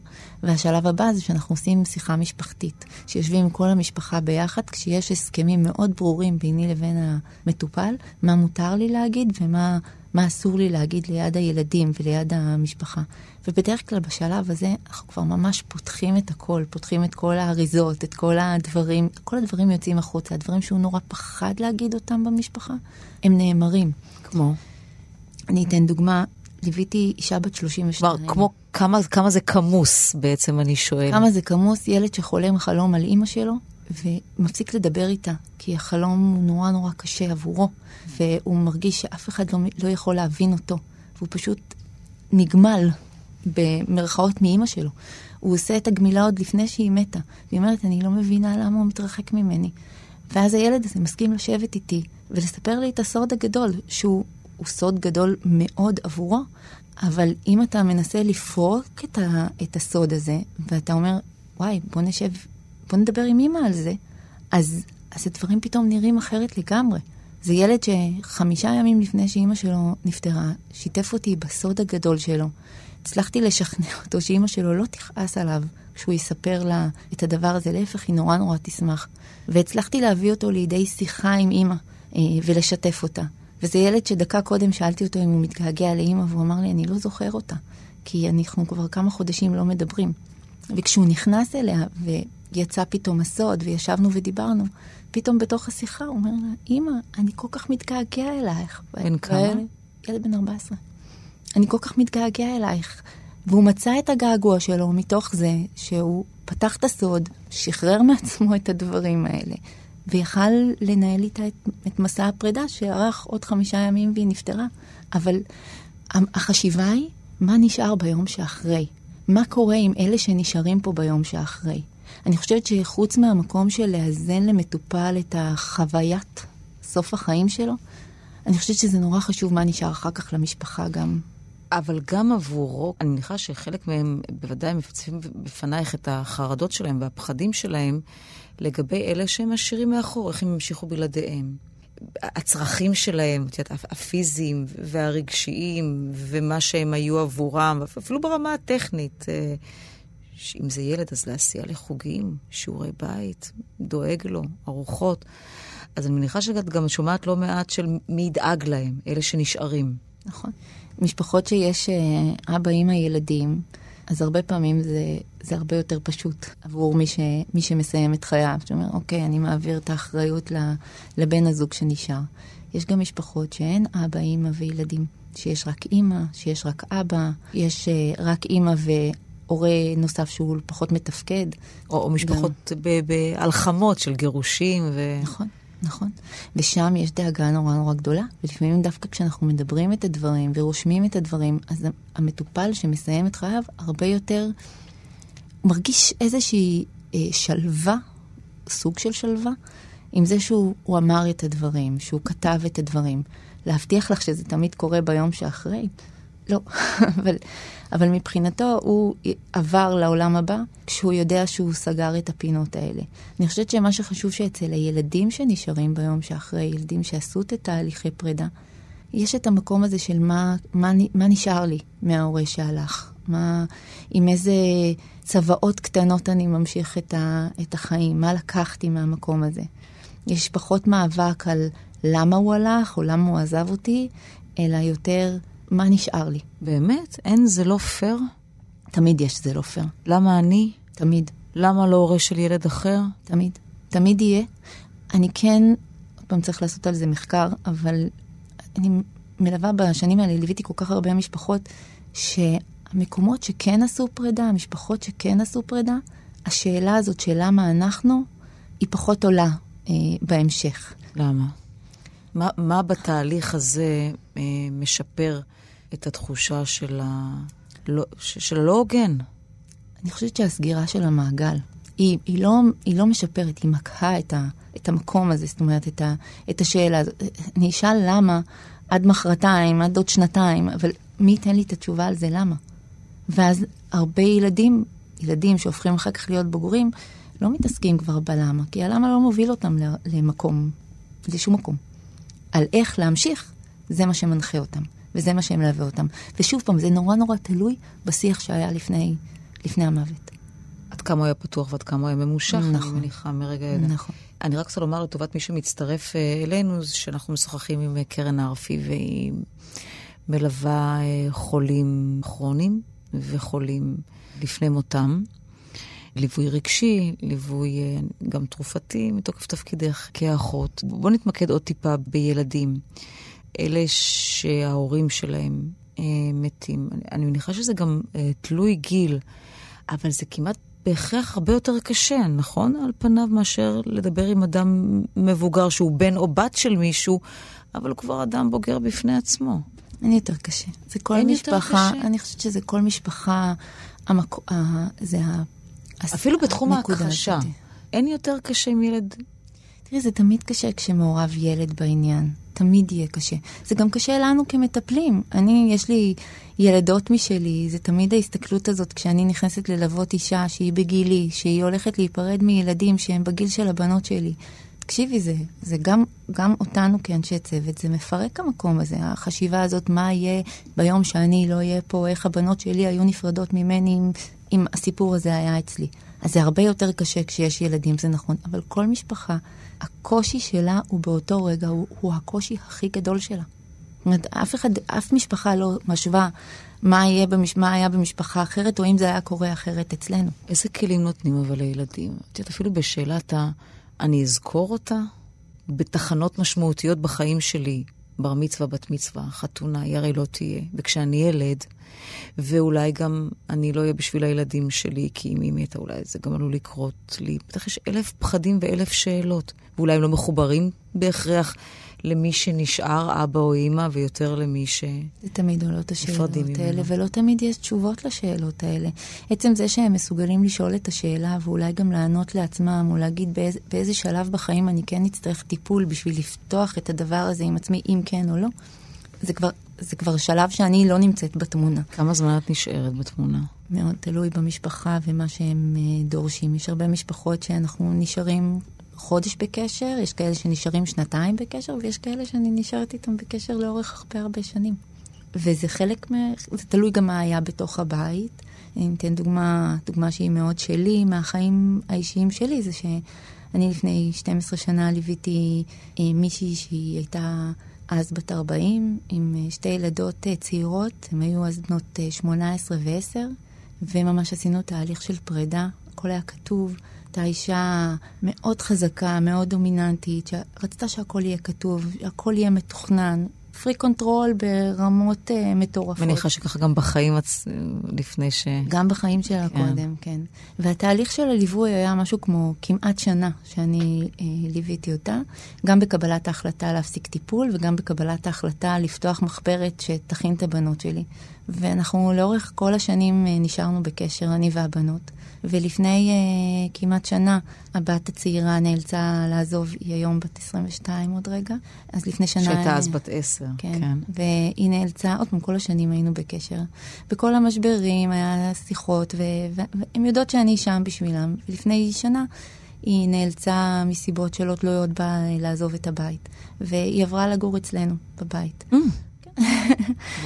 והשלב הבא זה שאנחנו עושים שיחה משפחתית, שיושבים עם כל המשפחה ביחד, כשיש הסכמים מאוד ברורים ביני לבין המטופל, מה מותר לי להגיד ומה... מה אסור לי להגיד ליד הילדים וליד המשפחה. ובדרך כלל בשלב הזה אנחנו כבר ממש פותחים את הכל, פותחים את כל האריזות, את כל הדברים יוצאים החוצה, הדברים שהוא נורא פחד להגיד אותם במשפחה, הם נאמרים. כמו? אני אתן דוגמה, ליוויתי אישה בת 32. כמו כמה זה כמוס בעצם אני שואל. כמה זה כמוס, ילד שחולם חלום על אימא שלו, ומפסיק לדבר איתה, כי החלום הוא נורא נורא קשה עבורו, והוא מרגיש שאף אחד לא יכול להבין אותו, והוא פשוט נגמל במרכאות מאמא שלו. הוא עושה את הגמילה עוד לפני שהיא מתה, והיא אומרת, אני לא מבינה למה הוא מתרחק ממני. ואז הילד הזה מסכים לשבת איתי, ולספר לי את הסוד הגדול, שהוא סוד גדול מאוד עבורו, אבל אם אתה מנסה לפרוק את הסוד הזה, ואתה אומר, וואי, בוא נדבר עם אמא על זה, אז הדברים פתאום נראים אחרת לגמרי. זה ילד ש5 ימים לפני שאמא שלו נפטרה, שיתף אותי בסוד הגדול שלו. הצלחתי לשכנע אותו שאמא שלו לא תכעס עליו כשהוא יספר לה את הדבר הזה, להפך, היא נורא נורא תשמח. והצלחתי להביא אותו לידי שיחה עם אמא ולשתף אותה. וזה ילד שדקה קודם שאלתי אותו אם הוא מתגעגע לאמא, והוא אמר לי, אני לא זוכר אותה, כי אנחנו כבר כמה חודשים לא מדברים. וכשהוא נכנס אליה יצא פתאום הסוד, וישבנו ודיברנו. פתאום בתוך השיחה הוא אומר לה, אמא, אני כל כך מתגעגע אלייך. בן כמה? ילד בן 14. אני כל כך מתגעגע אלייך. והוא מצא את הגעגוע שלו מתוך זה, שהוא פתח את הסוד, שחרר מעצמו את הדברים האלה, ויכל לנהל איתה את מסע הפרידה, שערך עוד 5 ימים והיא נפטרה. אבל החשיבה היא, מה נשאר ביום שאחרי? מה קורה עם אלה שנשארים פה ביום שאחרי? אני חושבת שחוץ מהמקום של לאזן למטופל את החוויית סוף החיים שלו, אני חושבת שזה נורא חשוב מה נשאר אחר כך למשפחה גם. אבל גם עבורו, אני מניחה שחלק מהם בוודאי מפצפים בפנייך את החרדות שלהם והפחדים שלהם לגבי אלה שהם עשירים מאחור, איך הם המשיכו בלעדיהם. הצרכים שלהם, הפיזיים והרגשיים ומה שהם היו עבורם, אפילו ברמה הטכנית, אם זה ילד, אז להסיע לחוגים, שיעורי בית, דואג לו, ארוחות. אז אני מניחה שאת גם שומעת לא מעט של מי ידאג להם, אלה שנשארים. נכון. משפחות שיש אבא, אמא, ילדים, אז הרבה פעמים זה הרבה יותר פשוט עבור מי שמסיים את חייו. שאומר, אוקיי, אני מעביר את האחריות לבן הזוג שנשאר. יש גם משפחות שאין אבא, אמא וילדים, שיש רק אמא, שיש רק אבא, יש רק אמא ו... הורה נוסף שהוא פחות מתפקד. או משפחות בהלחמות של גירושים. נכון, נכון. ושם יש דאגה נורא נורא גדולה, ולפעמים דווקא כשאנחנו מדברים את הדברים ורושמים את הדברים, אז המטופל שמסיים את חייו הרבה יותר מרגיש איזושהי שלווה, סוג של שלווה, עם זה שהוא אמר את הדברים, שהוא כתב את הדברים. להבטיח לך שזה תמיד קורה ביום שאחרי, לא, אבל מבחינתו הוא עבר לעולם הבא כשהוא יודע שהוא סגר את הפינות האלה. אני חושבת שמה שחשוב שאצל הילדים שנשארים ביום שאחרי, ילדים שעשו את תהליכי פרידה, יש את המקום הזה של מה נשאר לי מההורה שהלך, עם איזה צבאות קטנות אני ממשיך את החיים, מה לקחתי מהמקום הזה. יש פחות מאבק על למה הוא הלך או למה הוא עזב אותי, אלא יותר... מה נשאר לי? באמת? אין זה לא פייר? תמיד יש זה לא פייר. למה אני? תמיד. למה לא הורה של ילד אחר? תמיד. תמיד יהיה. אני כן, עוד פעם צריך לעשות על זה מחקר, אבל אני מלווה בשנים האלה, ליוויתי כל כך הרבה משפחות, שהמקומות שכן עשו פרידה, המשפחות שכן עשו פרידה, השאלה הזאת, שאלה מה אנחנו, היא פחות עולה בהמשך. למה? מה בתהליך הזה משפר את התחושה של הלא הוגן? אני חושבת שהסגירה של המעגל, היא לא משפרת, היא מקהה את המקום הזה, זאת אומרת, את השאלה הזאת. אני אשאל למה עד מחרתיים, עד עוד שנתיים, אבל מי ייתן לי את התשובה על זה למה? ואז הרבה ילדים ילדים שהופכים אחר כך להיות בוגרים, לא מתעסקים כבר בלמה, כי הלמה לא מוביל אותם למקום, לשום מקום. על איך להמשיך, זה מה שמנחה אותם, וזה מה שמלווה אותם. ושוב פעם, זה נורא נורא תלוי בשיח שהיה לפני המוות. עד כמה הוא היה פתוח ועד כמה הוא היה ממושך, נכון. אני מניחה מרגע ידע. נכון. אני רק רוצה לומר לטובת מי שמצטרף אלינו, שאנחנו משוחחים עם קרן ארפי, והיא מלווה חולים כרוניים וחולים לפני מותם. ליווי רגשי, ליווי גם תרופתי, מתוקף תפקידך כאחות. בואו נתמקד עוד טיפה בילדים. אלה שההורים שלהם מתים. אני מניחה שזה גם תלוי גיל, אבל זה כמעט בהכרח הרבה יותר קשה, נכון? על פניו מאשר לדבר עם אדם מבוגר שהוא בן או בת של מישהו, אבל הוא כבר אדם בוגר בפני עצמו. אין יותר קשה. זה כל משפחה, אני חושבת שזה כל משפחה, זה אפילו בתחום ההכחשה. אין יותר קשה עם ילד. תראי, זה תמיד קשה כשמעורב ילד בעניין. תמיד יהיה קשה. זה גם קשה לנו כמטפלים. יש לי ילדות משלי, זה תמיד ההסתכלות הזאת, כשאני נכנסת ללוות אישה שהיא בגילי, שהיא הולכת להיפרד מילדים שהם בגיל של הבנות שלי. תקשיבי, זה גם אותנו כאנשי צוות, זה מפרק המקום הזה. החשיבה הזאת, מה יהיה ביום שאני לא יהיה פה, איך הבנות שלי היו נפרדות ממני אם הסיפור הזה היה אצלי. אז זה הרבה יותר קשה כשיש ילדים, זה נכון. אבל כל משפחה, הקושי שלה הוא באותו רגע, הוא הקושי הכי גדול שלה. זאת אומרת, אף משפחה לא משווה מה היה במשפחה אחרת, או אם זה היה קורה אחרת אצלנו. איזה כלים נותנים אבל לילדים? את יודעת, אפילו בשאלת אני אזכור אותה בתחנות משמעותיות בחיים שלי, בר מצווה, בת מצווה, חתונה, היא הרי לא תהיה. וכשאני ילד, ואולי גם אני לא אהיה בשביל הילדים שלי, כי אם היא מתה, אולי זה גם עלול לקרות לי. בטח יש 1,000 פחדים ו1,000 שאלות. ואולי הם לא מחוברים בהכרח למי שנשאר, אבא או אמא, ויותר למי ש... זה תמיד עולות השאלות האלה, ולא תמיד יש תשובות לשאלות האלה. עצם זה שהם מסוגלים לשאול את השאלה, ואולי גם לענות לעצמם, או להגיד באיזה שלב בחיים אני כן אצטרך טיפול בשביל לפתוח את הדבר הזה עם עצמי, אם כן או לא, זה כבר שלב שאני לא נמצאת בתמונה. כמה זמן את נשארת בתמונה? מאוד תלוי במשפחה ומה שהם דורשים. יש הרבה משפחות שאנחנו נשארים חודש בקשר, יש כאלה שנשארים 2 בקשר, ויש כאלה שאני נשארת איתם בקשר לאורך הרבה שנים. וזה חלק, זה תלוי גם מה היה בתוך הבית. אני אתן דוגמה שהיא מאוד שלי, מהחיים האישיים שלי, זה שאני לפני 12 שנה ליוויתי מישהי שהיא הייתה אז בת 40, עם 2 ילדות צעירות, הן היו אז בנות 18 ו-10, וממש עשינו תהליך של פרידה, הכל היה כתוב, הייתה אישה מאוד חזקה, מאוד דומיננטית, שרצתה שהכל יהיה כתוב, שהכל יהיה מתוכנן, פרי קונטרול ברמות מטורפות. מניחה שככה גם בחיים לפני ש... גם בחיים שלה קודם, כן. והתהליך של הליווי היה משהו כמו כמעט שנה שאני ליוויתי אותה, גם בקבלת ההחלטה להפסיק טיפול, וגם בקבלת ההחלטה לפתוח מחברת שתכין את הבנות שלי. ואנחנו לאורך כל השנים נשארנו בקשר, אני והבנות. ולפני כמעט שנה, הבת הצעירה נאלצה לעזוב, היא היום בת 22 עוד רגע. אז לפני שנה... שהייתה אז בת 10. כן. כן. והיא נאלצה, עוד פעם כל השנים היינו בקשר. בכל המשברים היה שיחות, והן יודעות שאני שם בשבילם. לפני שנה היא נאלצה מסיבות שלא תלויות בה לעזוב את הבית. והיא עברה לגור אצלנו בבית.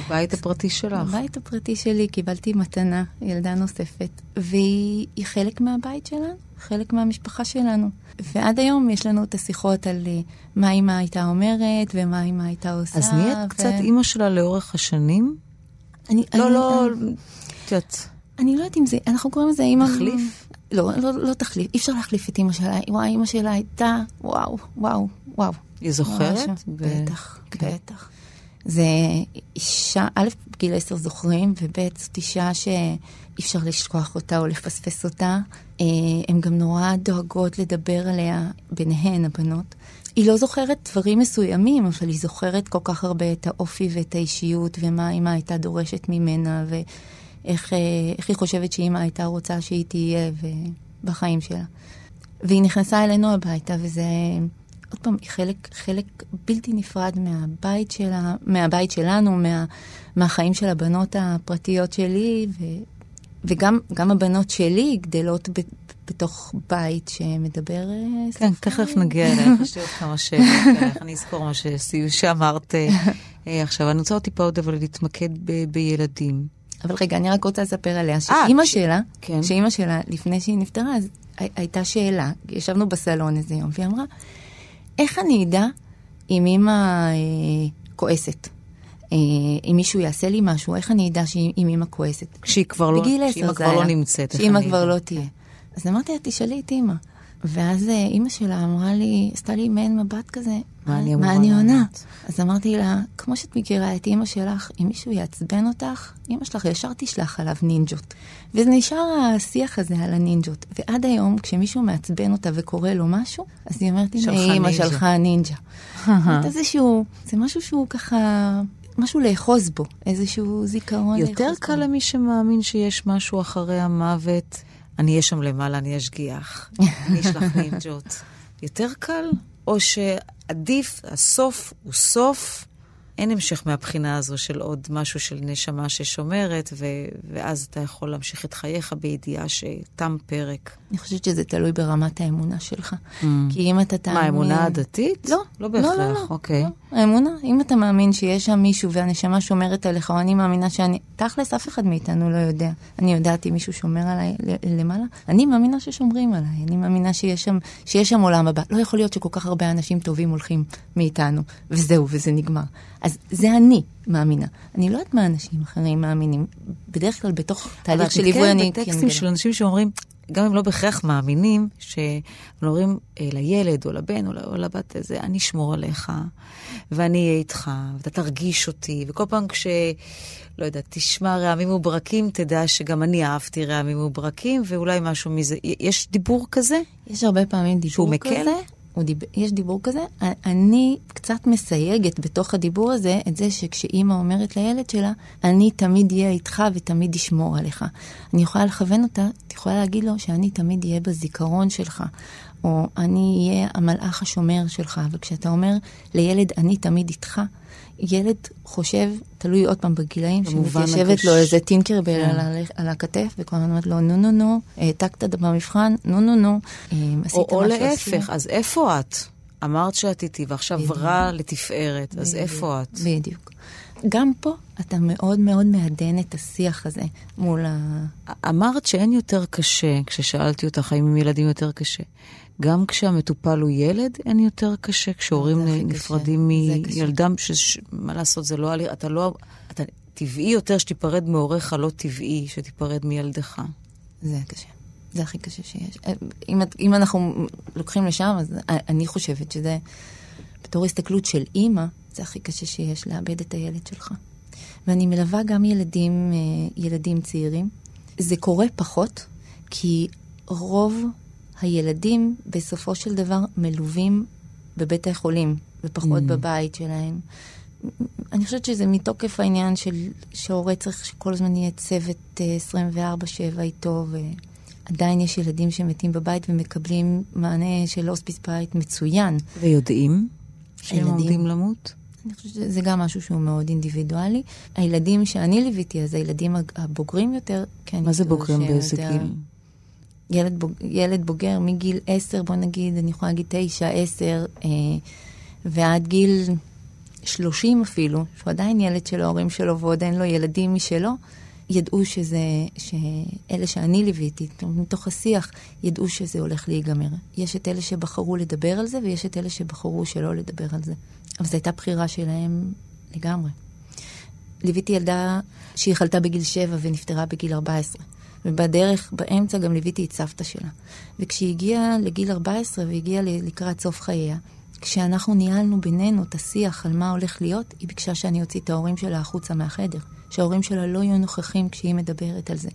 בבית הפרטי שלך. בבית הפרטי שלי קיבלתי מתנה, ילדה נוספת, והיא חלק מהבית שלנו, חלק מהמשפחה שלנו. ועד היום יש לנו את השיחות על מה אימא הייתה אומרת ומה אימא הייתה עושה. אז נהיית קצת אימא שלה לאורך השנים? לא, אני לא יודעת אם זה, אנחנו קוראים לזה אימא... תחליף? לא תחליף, אי אפשר להחליף את אימא שלה. וואי, אימא שלה הייתה, וואו. היא זוכרת? בטח. זה אישה, א', בגיל 10 זוכרים, וב', זאת אישה שאפשר לשכוח אותה או לפספס אותה. הן גם נורא דואגות לדבר עליה ביניהן, הבנות. היא לא זוכרת דברים מסוימים, אבל היא זוכרת כל כך הרבה את האופי ואת האישיות, ומה אמא הייתה דורשת ממנה, ואיך היא חושבת שאמא הייתה רוצה שהיא תהיה בחיים שלה. והיא נכנסה אלינו הביתה, וזה... עוד פעם, היא חלק בלתי נפרד מהבית שלה, מהבית שלנו, מהחיים של הבנות הפרטיות שלי, וגם הבנות שלי גדלות בתוך בית שמדבר... כן, תכף נגיע אליך, יש לי עוד כמה שאלות, אני אזכור מה שאמרת עכשיו. אני רוצה עוד טיפה עוד, אבל להתמקד בילדים. אבל רגע, אני רק רוצה לספר עליה, שאימא שלה, לפני שהיא נפטרה, הייתה שאלה, ישבנו בסלון איזה יום, והיא אמרה, איך אני אדע אם אימא כועסת? אם מישהו יעשה לי משהו, איך אני אדע שאם אמא כועסת? כשהיא כבר לא נמצאת. שאמא כבר לא תהיה. אז אמרתי, תשאלי את אמא. ואז אמא שלה אמרה לי, עשתה לי מעין מבט כזה, מה אני עונה? אז אמרתי לה, כמו שאת מכירה את אמא שלך, אם מישהו יעצבן אותך, אמא שלך ישר תשלח עליו נינג'ות. וזה נשאר השיח הזה על הנינג'ות. ועד היום, כשמישהו מעצבן אותה וקורא לו משהו, אז היא אומרת, אמא שלך נינג'ה. זה משהו שהוא ככה... משהו לאחוז בו, איזשהו זיכרון לאחוז בו. יותר קל למי שמאמין שיש משהו אחרי המוות, אני אהיה שם למעלה, אני אשגיח, אני אשלח נינג'ות. יותר קל, או שעדיף, הסוף הוא סוף, אין המשך מהבחינה הזו של עוד משהו של נשמה ששומרת, ואז אתה יכול להמשיך את חייך בידיעה שתם פרק. אני חושבת שזה תלוי ברמת האמונה שלך. כי אם אתה תאמין... מה, האמונה הדתית? לא. לא בהכרח, לא. אוקיי. לא. האמונה, אם אתה מאמין שיש שם מישהו והנשמה שומרת עליך, או אני מאמינה שאני... תכלס, אף אחד מאיתנו לא יודע. אני יודעת אם מישהו שומר עליי למעלה. אני מאמינה ששומרים עליי. אני מאמינה שיש שם עולם הבא. לא יכול להיות שכל כך הרבה אנשים טובים הולכים מאיתנו, וזהו, וזה נגמר. אז זה אני מאמינה. אני לא יודעת מה אנשים אחרים מאמינים. בדרך כלל בתוך תהליך של ליווי אני... בטקסטים של אנשים שאומרים, גם אם לא בכך מאמינים, שאומרים לילד או לבן או לבת, זה אני אשמור עליך, ואני אהיה איתך, ואתה תרגיש אותי, וכל פעם לא יודע, תשמע רעמים וברקים, תדע שגם אני אהבתי רעמים וברקים, ואולי משהו מזה... יש דיבור כזה? יש הרבה פעמים דיבור כזה. יש דיבור כזה, אני קצת מסייגת בתוך הדיבור הזה את זה שכשאימא אומרת לילד שלה, אני תמיד אהיה איתך ותמיד אשמור עליך. אני יכולה לכוון אותה, את יכולה להגיד לו שאני תמיד אהיה בזיכרון שלך, או אני אהיה המלאך השומר שלך, וכשאתה אומר לילד אני תמיד איתך, ילד חושב, תלוי עוד פעם בגילאים, שמתיישבת לו איזה טינקרבל על הכתף, וכל הזמן אומרת לו, נו נו נו, העתקת במבחן, נו נו נו. או להפך, אז איפה את? אמרת שאת איתי, ועכשיו רע לתפארת, אז איפה את? בדיוק. גם פה אתה מאוד מאוד מעדן את השיח הזה מול ה... אמרת שאין יותר קשה, כששאלתי אותך, האם עם ילדים יותר קשה. גם כשהמטופל הוא ילד, אין יותר קשה, כשהורים נפרדים מילדם, מה לעשות, זה לא... אתה טבעי יותר שתיפרד מהורך, לא טבעי שתיפרד מילדך. זה קשה. זה הכי קשה שיש. אם אנחנו לוקחים לשם, אז אני חושבת שזה, בתור הסתכלות של אימא, זה הכי קשה שיש לאבד את הילד שלך. ואני מלווה גם ילדים צעירים. זה קורה פחות, כי רוב... הילדים בסופו של דבר מלווים בבית החולים, ופחות בבית שלהם. אני חושבת שזה מתוקף העניין של שההורה צריך שכל הזמן יהיה צוות 24/7 איתו, ועדיין יש ילדים שמתים בבית ומקבלים מענה של הוספיס בית מצוין. ויודעים שהם עומדים למות? אני חושבת שזה גם משהו שהוא מאוד אינדיבידואלי. הילדים שאני ליוויתי, אז הילדים הבוגרים יותר, מה זה בוגרים באיזה גיל? ילד בוגר מגיל 10, בוא נגיד, אני יכולה להגיד 9, 10, ועד גיל 30 אפילו, שהוא עדיין ילד של ההורים שלו, ועוד אין לו ילדים משלו, ידעו שאלה שאני ליוויתי, מתוך השיח, ידעו שזה הולך להיגמר. יש את אלה שבחרו לדבר על זה, ויש את אלה שבחרו שלא לדבר על זה. אבל זו הייתה בחירה שלהם לגמרי. ליוויתי ילדה שהיא חלתה בגיל 7 ונפטרה בגיל 14. ובדרך, באמצע, גם ליוויתי את סבתא שלה. וכשהיא הגיעה לגיל 14 והגיעה לקראת סוף חייה, כשאנחנו ניהלנו בינינו את השיח על מה הולך להיות, היא ביקשה שאני אוציא את ההורים שלה החוצה מהחדר, שההורים שלה לא יהיו נוכחים כשהיא מדברת על זה.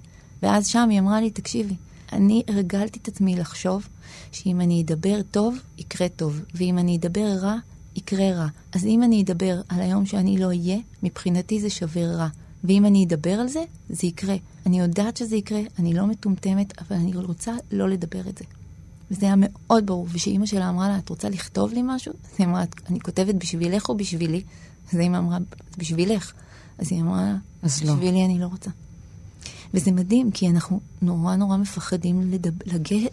ואז שם היא אמרה לי, תקשיבי, אני הרגלתי את עצמי לחשוב שאם אני אדבר טוב, יקרה טוב, ואם אני אדבר רע, יקרה רע. אז אם אני אדבר על היום שאני לא אהיה, מבחינתי זה שווה רע. ואם אני אדבר על זה, זה יקרה. אני יודעת שזה יקרה, אני לא מטומטמת, אבל אני רוצה לא לדבר את זה. וזה היה מאוד ברור. ושאימא שלה אמרה לה, את רוצה לכתוב לי משהו? אז היא אמרה, אני כותבת בשבילך או בשבילי? אז אימא אמרה, בשבילך. אז היא אמרה לה, בשבילי אני לא רוצה. וזה מדהים, כי אנחנו נורא נורא מפחדים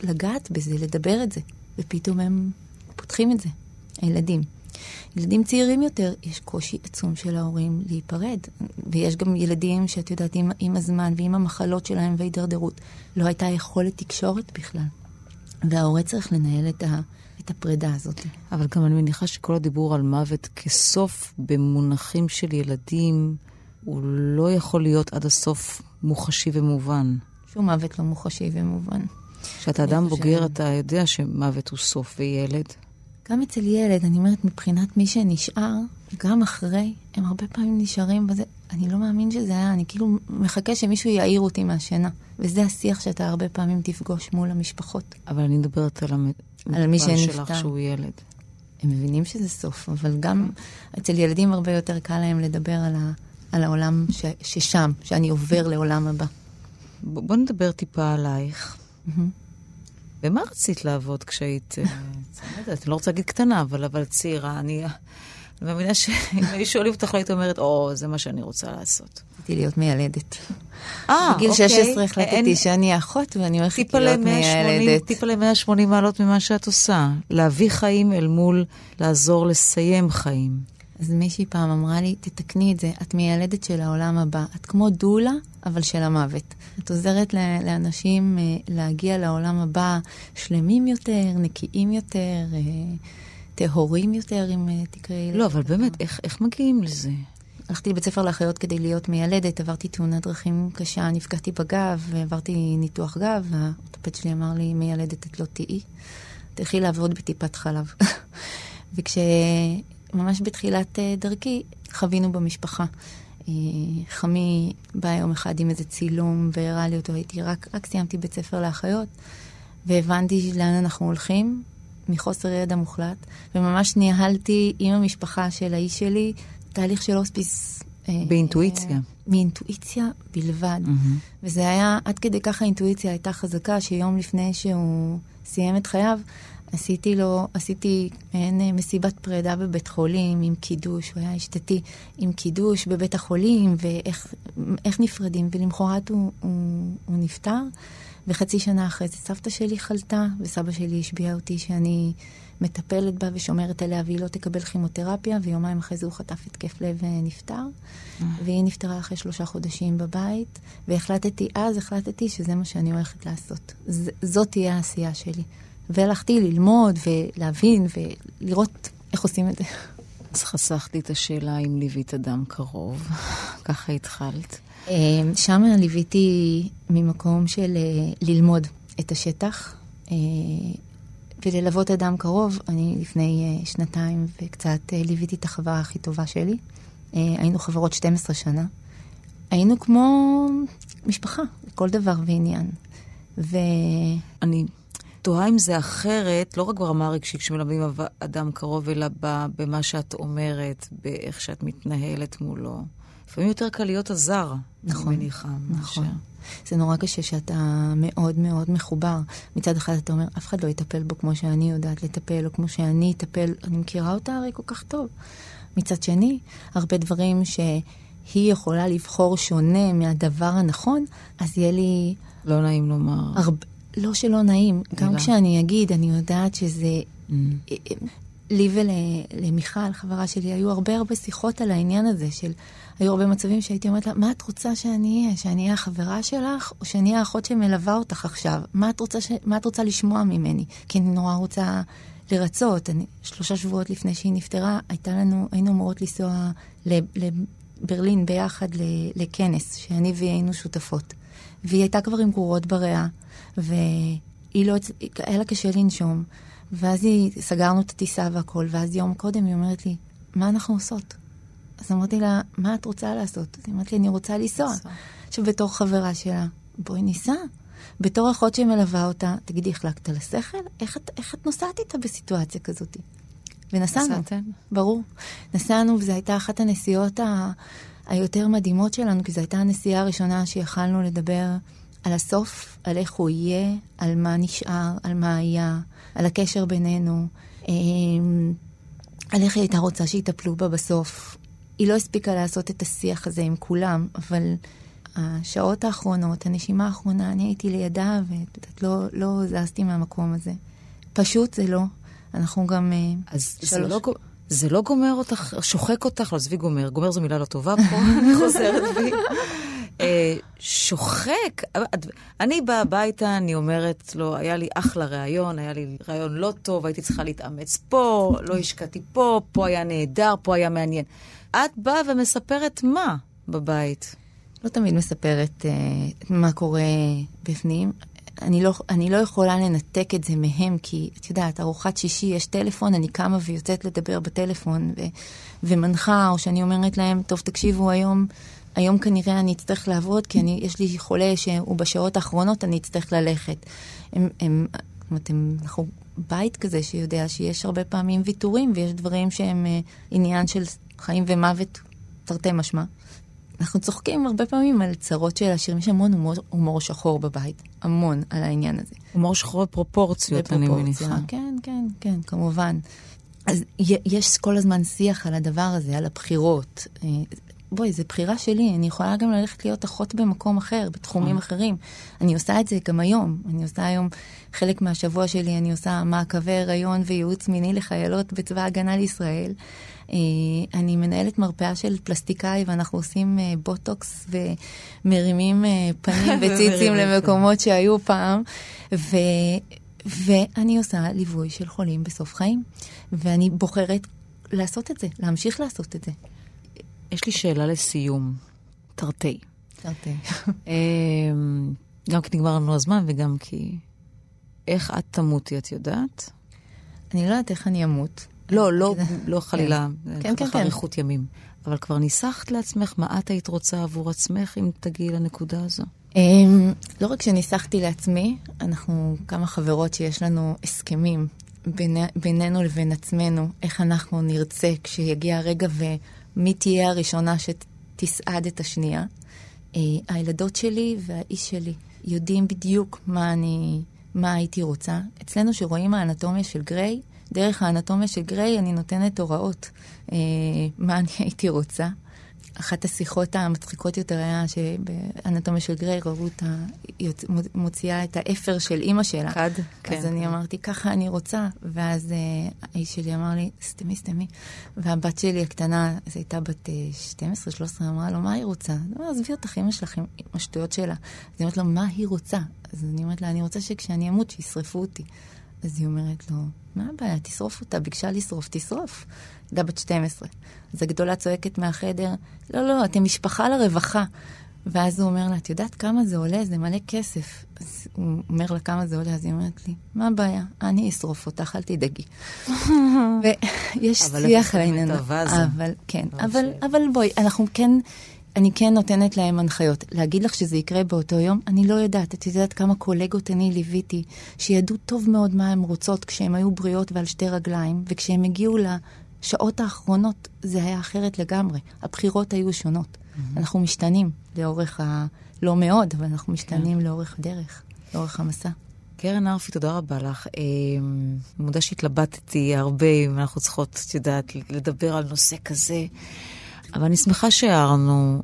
לגעת בזה, לדבר את זה, ופתאום הם פותחים את זה, הילדים. ילדים צעירים יותר, יש קושי עצום של ההורים להיפרד, ויש גם ילדים שאת יודעת, עם הזמן ועם המחלות שלהם והידרדרות, לא הייתה יכולת תקשורת בכלל. וההורה צריך לנהל את הפרידה הזאת. אבל גם אני מניחה שכל הדיבור על מוות כסוף במונחים של ילדים, הוא לא יכול להיות עד הסוף מוחשי ומובן. שום מוות לא מוחשי ומובן. כשאתה אדם בוגר, אתה יודע שמוות הוא סוף, וילד. גם אצל ילד, אני אומרת, מבחינת מי שנשאר, גם אחרי, הם הרבה פעמים נשארים בזה. אני לא מאמין שזה היה, אני כאילו מחכה שמישהו יעיר אותי מהשינה. וזה השיח שאתה הרבה פעמים תפגוש מול המשפחות. אבל אני מדברת על המטופל שלך שהוא ילד. הם מבינים שזה סוף, אבל גם אצל ילדים הרבה יותר קל להם לדבר על העולם ששם, שאני עובר לעולם הבא. בוא נדבר טיפה עלייך. במה רצית לעבוד כשהיית... את לא רוצה להגיד קטנה, אבל צעירה. אני מאמינה שאם איש שואלים אותך, היית אומרת, זה מה שאני רוצה לעשות. רציתי להיות מיילדת. בגיל 16 החלטתי שאני אחות, ואני הולכת להיות מיילדת. טיפה ל-180 מעלות ממה שאת עושה. להביא חיים אל מול לעזור לסיים חיים. אז מישהי פעם אמרה לי, תתקני את זה, את מיילדת של העולם הבא. את כמו דולה, אבל של המוות. את עוזרת לאנשים להגיע לעולם הבא שלמים יותר, נקיים יותר, טהורים יותר, אם תקראי. לא, אבל באמת, איך מגיעים לזה? הלכתי לבית ספר לאחיות כדי להיות מיילדת, עברתי תאונת דרכים קשה, נפגעתי בגב, ועברתי ניתוח גב, והאורתופד שלי אמר לי, מיילדת את לא תהיי. תלכי לעבוד בטיפת חלב. ממש בתחילת דרכי, חווינו במשפחה. חמי בא יום אחד עם איזה צילום, והראה לי אותו, הייתי רק סיימתי בית ספר לאחיות, והבנתי לאן אנחנו הולכים, מחוסר ידע מוחלט, וממש ניהלתי עם המשפחה של האיש שלי, תהליך של אוספיס. באינטואיציה. מאינטואיציה בלבד. וזה היה, עד כדי כך האינטואיציה הייתה חזקה, שיום לפני שהוא סיים את חייו, עשיתי מעין מסיבת פרידה בבית חולים עם קידוש, הוא היה השתתי עם קידוש בבית החולים, ואיך נפרדים, ולמחרת הוא נפטר, וחצי שנה אחרי זה סבתא שלי חלתה, וסבא שלי השביע אותי שאני מטפלת בה ושומרת עליה, והיא לא תקבל כימותרפיה, ויומיים אחרי זה הוא חטף התקף לב ונפטר, והיא נפטרה אחרי 3 חודשים בבית, והחלטתי שזה מה שאני הולכת לעשות. זאת תהיה העשייה שלי. והלכתי ללמוד ולהבין ולראות איך עושים את זה. אז חסכתי את השאלה אם ליווית אדם קרוב. ככה התחלת. שם ליוויתי ממקום של ללמוד את השטח וללוות אדם קרוב. אני לפני 2 וקצת ליוויתי את החברה הכי טובה שלי. היינו חברות 12 שנה. היינו כמו משפחה, כל דבר ועניין. ואני... תוהה אם זה אחרת, לא רק ברמה הרגשית כשמלמדים אדם קרוב, אלא במה שאת אומרת, באיך שאת מתנהלת מולו. לפעמים יותר קל להיות עזר. נכון. מניחה, נכון. זה נורא קשה שאתה מאוד מאוד מחובר. מצד אחד אתה אומר, אף אחד לא יטפל בו כמו שאני יודעת לטפל, או כמו שאני אטפל, אני מכירה אותה הרי כל כך טוב. מצד שני, הרבה דברים שהיא יכולה לבחור שונה מהדבר הנכון, אז יהיה לי... לא נעים לומר. לא שלא נעים, גם כשאני אגיד, אני יודעת שזה... לי ולמיכל, חברה שלי, היו הרבה שיחות על העניין הזה, היו הרבה מצבים שהייתי אומרת לה, מה את רוצה שאני אהיה? שאני אהיה החברה שלך, או שאני אהיה האחות שמלווה אותך עכשיו? מה את רוצה לשמוע ממני? כי אני נורא רוצה לרצות. 3 שבועות לפני שהיא נפטרה, היינו אמורות לנסוע לברלין ביחד לכנס, שאני והיא היינו שותפות. והיא הייתה כבר עם גרורות בריאה, והיא לא... היה לה קשה לנשום, ואז סגרנו את הטיסה והכל, ואז יום קודם היא אומרת לי, מה אנחנו עושות? אז אמרתי לה, מה את רוצה לעשות? אז היא אמרת לי, אני רוצה לנסוע. עכשיו, בתור חברה שלה, בואי ניסע. בתור אחות שמלווה אותה, תגידי, החלקת לשכל? איך את נוסעת איתה בסיטואציה כזאת? ונסענו. ברור. נסענו, וזו הייתה אחת הנסיעות היותר מדהימות שלנו, כי זו הייתה הנסיעה הראשונה שיכלנו לדבר על הסוף, על איך הוא יהיה, על מה נשאר, על מה היה, על הקשר בינינו, על איך היא הייתה רוצה שיטפלו בה בסוף. היא לא הספיקה לעשות את השיח הזה עם כולם, אבל השעות האחרונות, הנשימה האחרונה, אני הייתי לידה ולא זזתי מהמקום הזה. פשוט זה לא. אנחנו גם... אז זה לא גומר אותך, שוחק אותך, לזווי גומר. גומר זו מילה לא טובה פה, אני חוזרת בי. שוחק. אני באה הביתה, אני אומרת לו, היה לי אחלה רעיון, היה לי רעיון לא טוב, הייתי צריכה להתאמץ פה, לא השקעתי פה, פה היה נהדר, פה היה מעניין. את באה ומספרת מה בבית? לא תמיד מספרת מה קורה בפנים. אני לא יכולה לנתק את זה מהם, כי את יודעת, ארוחת שישי, יש טלפון, אני קמה ויוצאת לדבר בטלפון ומנחה, או שאני אומרת להם, טוב, תקשיבו, היום כנראה אני אצטרך לעבוד, כי יש לי חולה שהוא בשעות האחרונות, אני אצטרך ללכת. אנחנו בית כזה שיודע שיש הרבה פעמים ויתורים, ויש דברים שהם עניין של חיים ומוות, תרתי משמע. אנחנו צוחקים הרבה פעמים על צרות של השירים. יש המון הומור שחור בבית. המון על העניין הזה. הומור שחור בפרופורציות, אני מניחה. כן, כן, כן, כמובן. אז יש כל הזמן שיח על הדבר הזה, על הבחירות. בואי, זו בחירה שלי. אני יכולה גם ללכת להיות אחות במקום אחר, בתחומים אחרים. אני עושה את זה גם היום. אני עושה היום, חלק מהשבוע שלי, אני עושה מעקבי הריון וייעוץ מיני לחיילות בצבא ההגנה לישראל. אני מנהלת מרפאה של פלסטיקאי, ואנחנו עושים בוטוקס ומרימים פנים וציצים למקומות שהיו פעם, ואני עושה ליווי של חולים בסוף חיים, ואני בוחרת לעשות את זה, להמשיך לעשות את זה. יש לי שאלה לסיום, תרתי. תרתי. גם כי נגמר לנו הזמן, וגם כי איך את תמותי, את יודעת? אני לא יודעת איך אני אמות. לא חלילה, ככה אריכות ימים. אבל כבר ניסחת לעצמך, מה את היית רוצה עבור עצמך, אם תגיעי לנקודה הזו? לא רק שניסחתי לעצמי, אנחנו כמה חברות שיש לנו הסכמים בינינו לבין עצמנו, איך אנחנו נרצה כשיגיע הרגע ומי תהיה הראשונה שתסעד את השנייה. הילדות שלי והאיש שלי יודעים בדיוק מה הייתי רוצה. אצלנו שרואים האנטומיה של גריי, דרך האנטומיה של גריי אני נותנת הוראות מה אני הייתי רוצה. אחת השיחות המצחיקות יותר היה שבאנטומיה של גריי ראו אותה מוציאה את האפר של אימא שלה. חד, כן. אז אני אמרתי, ככה אני רוצה. ואז האיש שלי אמר לי, סתמי. והבת שלי הקטנה, זו הייתה בת 12-13, אמרה לו, מה היא רוצה? עזבי אותך, אימא שלך, עם השטויות שלה. אז היא אומרת לו, מה היא רוצה? אז אני אומרת לה, אני רוצה שכשאני אמות, שישרפו אותי. אז היא אומרת לו, מה הבעיה? תשרוף אותה, ביקשה לשרוף, תשרוף. דה בת 12. אז הגדולה צועקת מהחדר, לא, אתם משפחה לרווחה. ואז הוא אומר לה, את יודעת כמה זה עולה? זה מלא כסף. אז הוא אומר לה כמה זה עולה, אז היא אומרת לי, מה הבעיה? אני אשרוף אותך, אל תדאגי. ויש שיח לעניין. אבל כן, אבל בואי, אני כן נותנת להם הנחיות. להגיד לך שזה יקרה באותו יום, אני לא יודעת. את יודעת כמה קולגות אני ליוויתי, שידעו טוב מאוד מה הן רוצות כשהן היו בריאות ועל שתי רגליים, וכשהן הגיעו לשעות האחרונות, זה היה אחרת לגמרי. הבחירות היו שונות. אנחנו משתנים לאורך לא מאוד, אבל אנחנו משתנים לאורך הדרך, לאורך המסע. קרן ארפי, תודה רבה לך. מודה שהתלבטתי הרבה, אם אנחנו צריכות, את יודעת, לדבר על נושא כזה. אבל אני שמחה שהערנו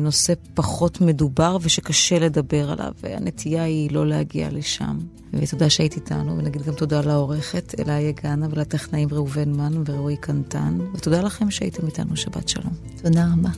נושא פחות מדובר ושקשה לדבר עליו, והנטייה היא לא להגיע לשם. ותודה שהיית איתנו, ונגיד גם תודה לעורכת אלה יגנה ולטכנאים ראובן מן ורועי קנטן, ותודה לכם שהייתם איתנו. שבת שלום. תודה רבה.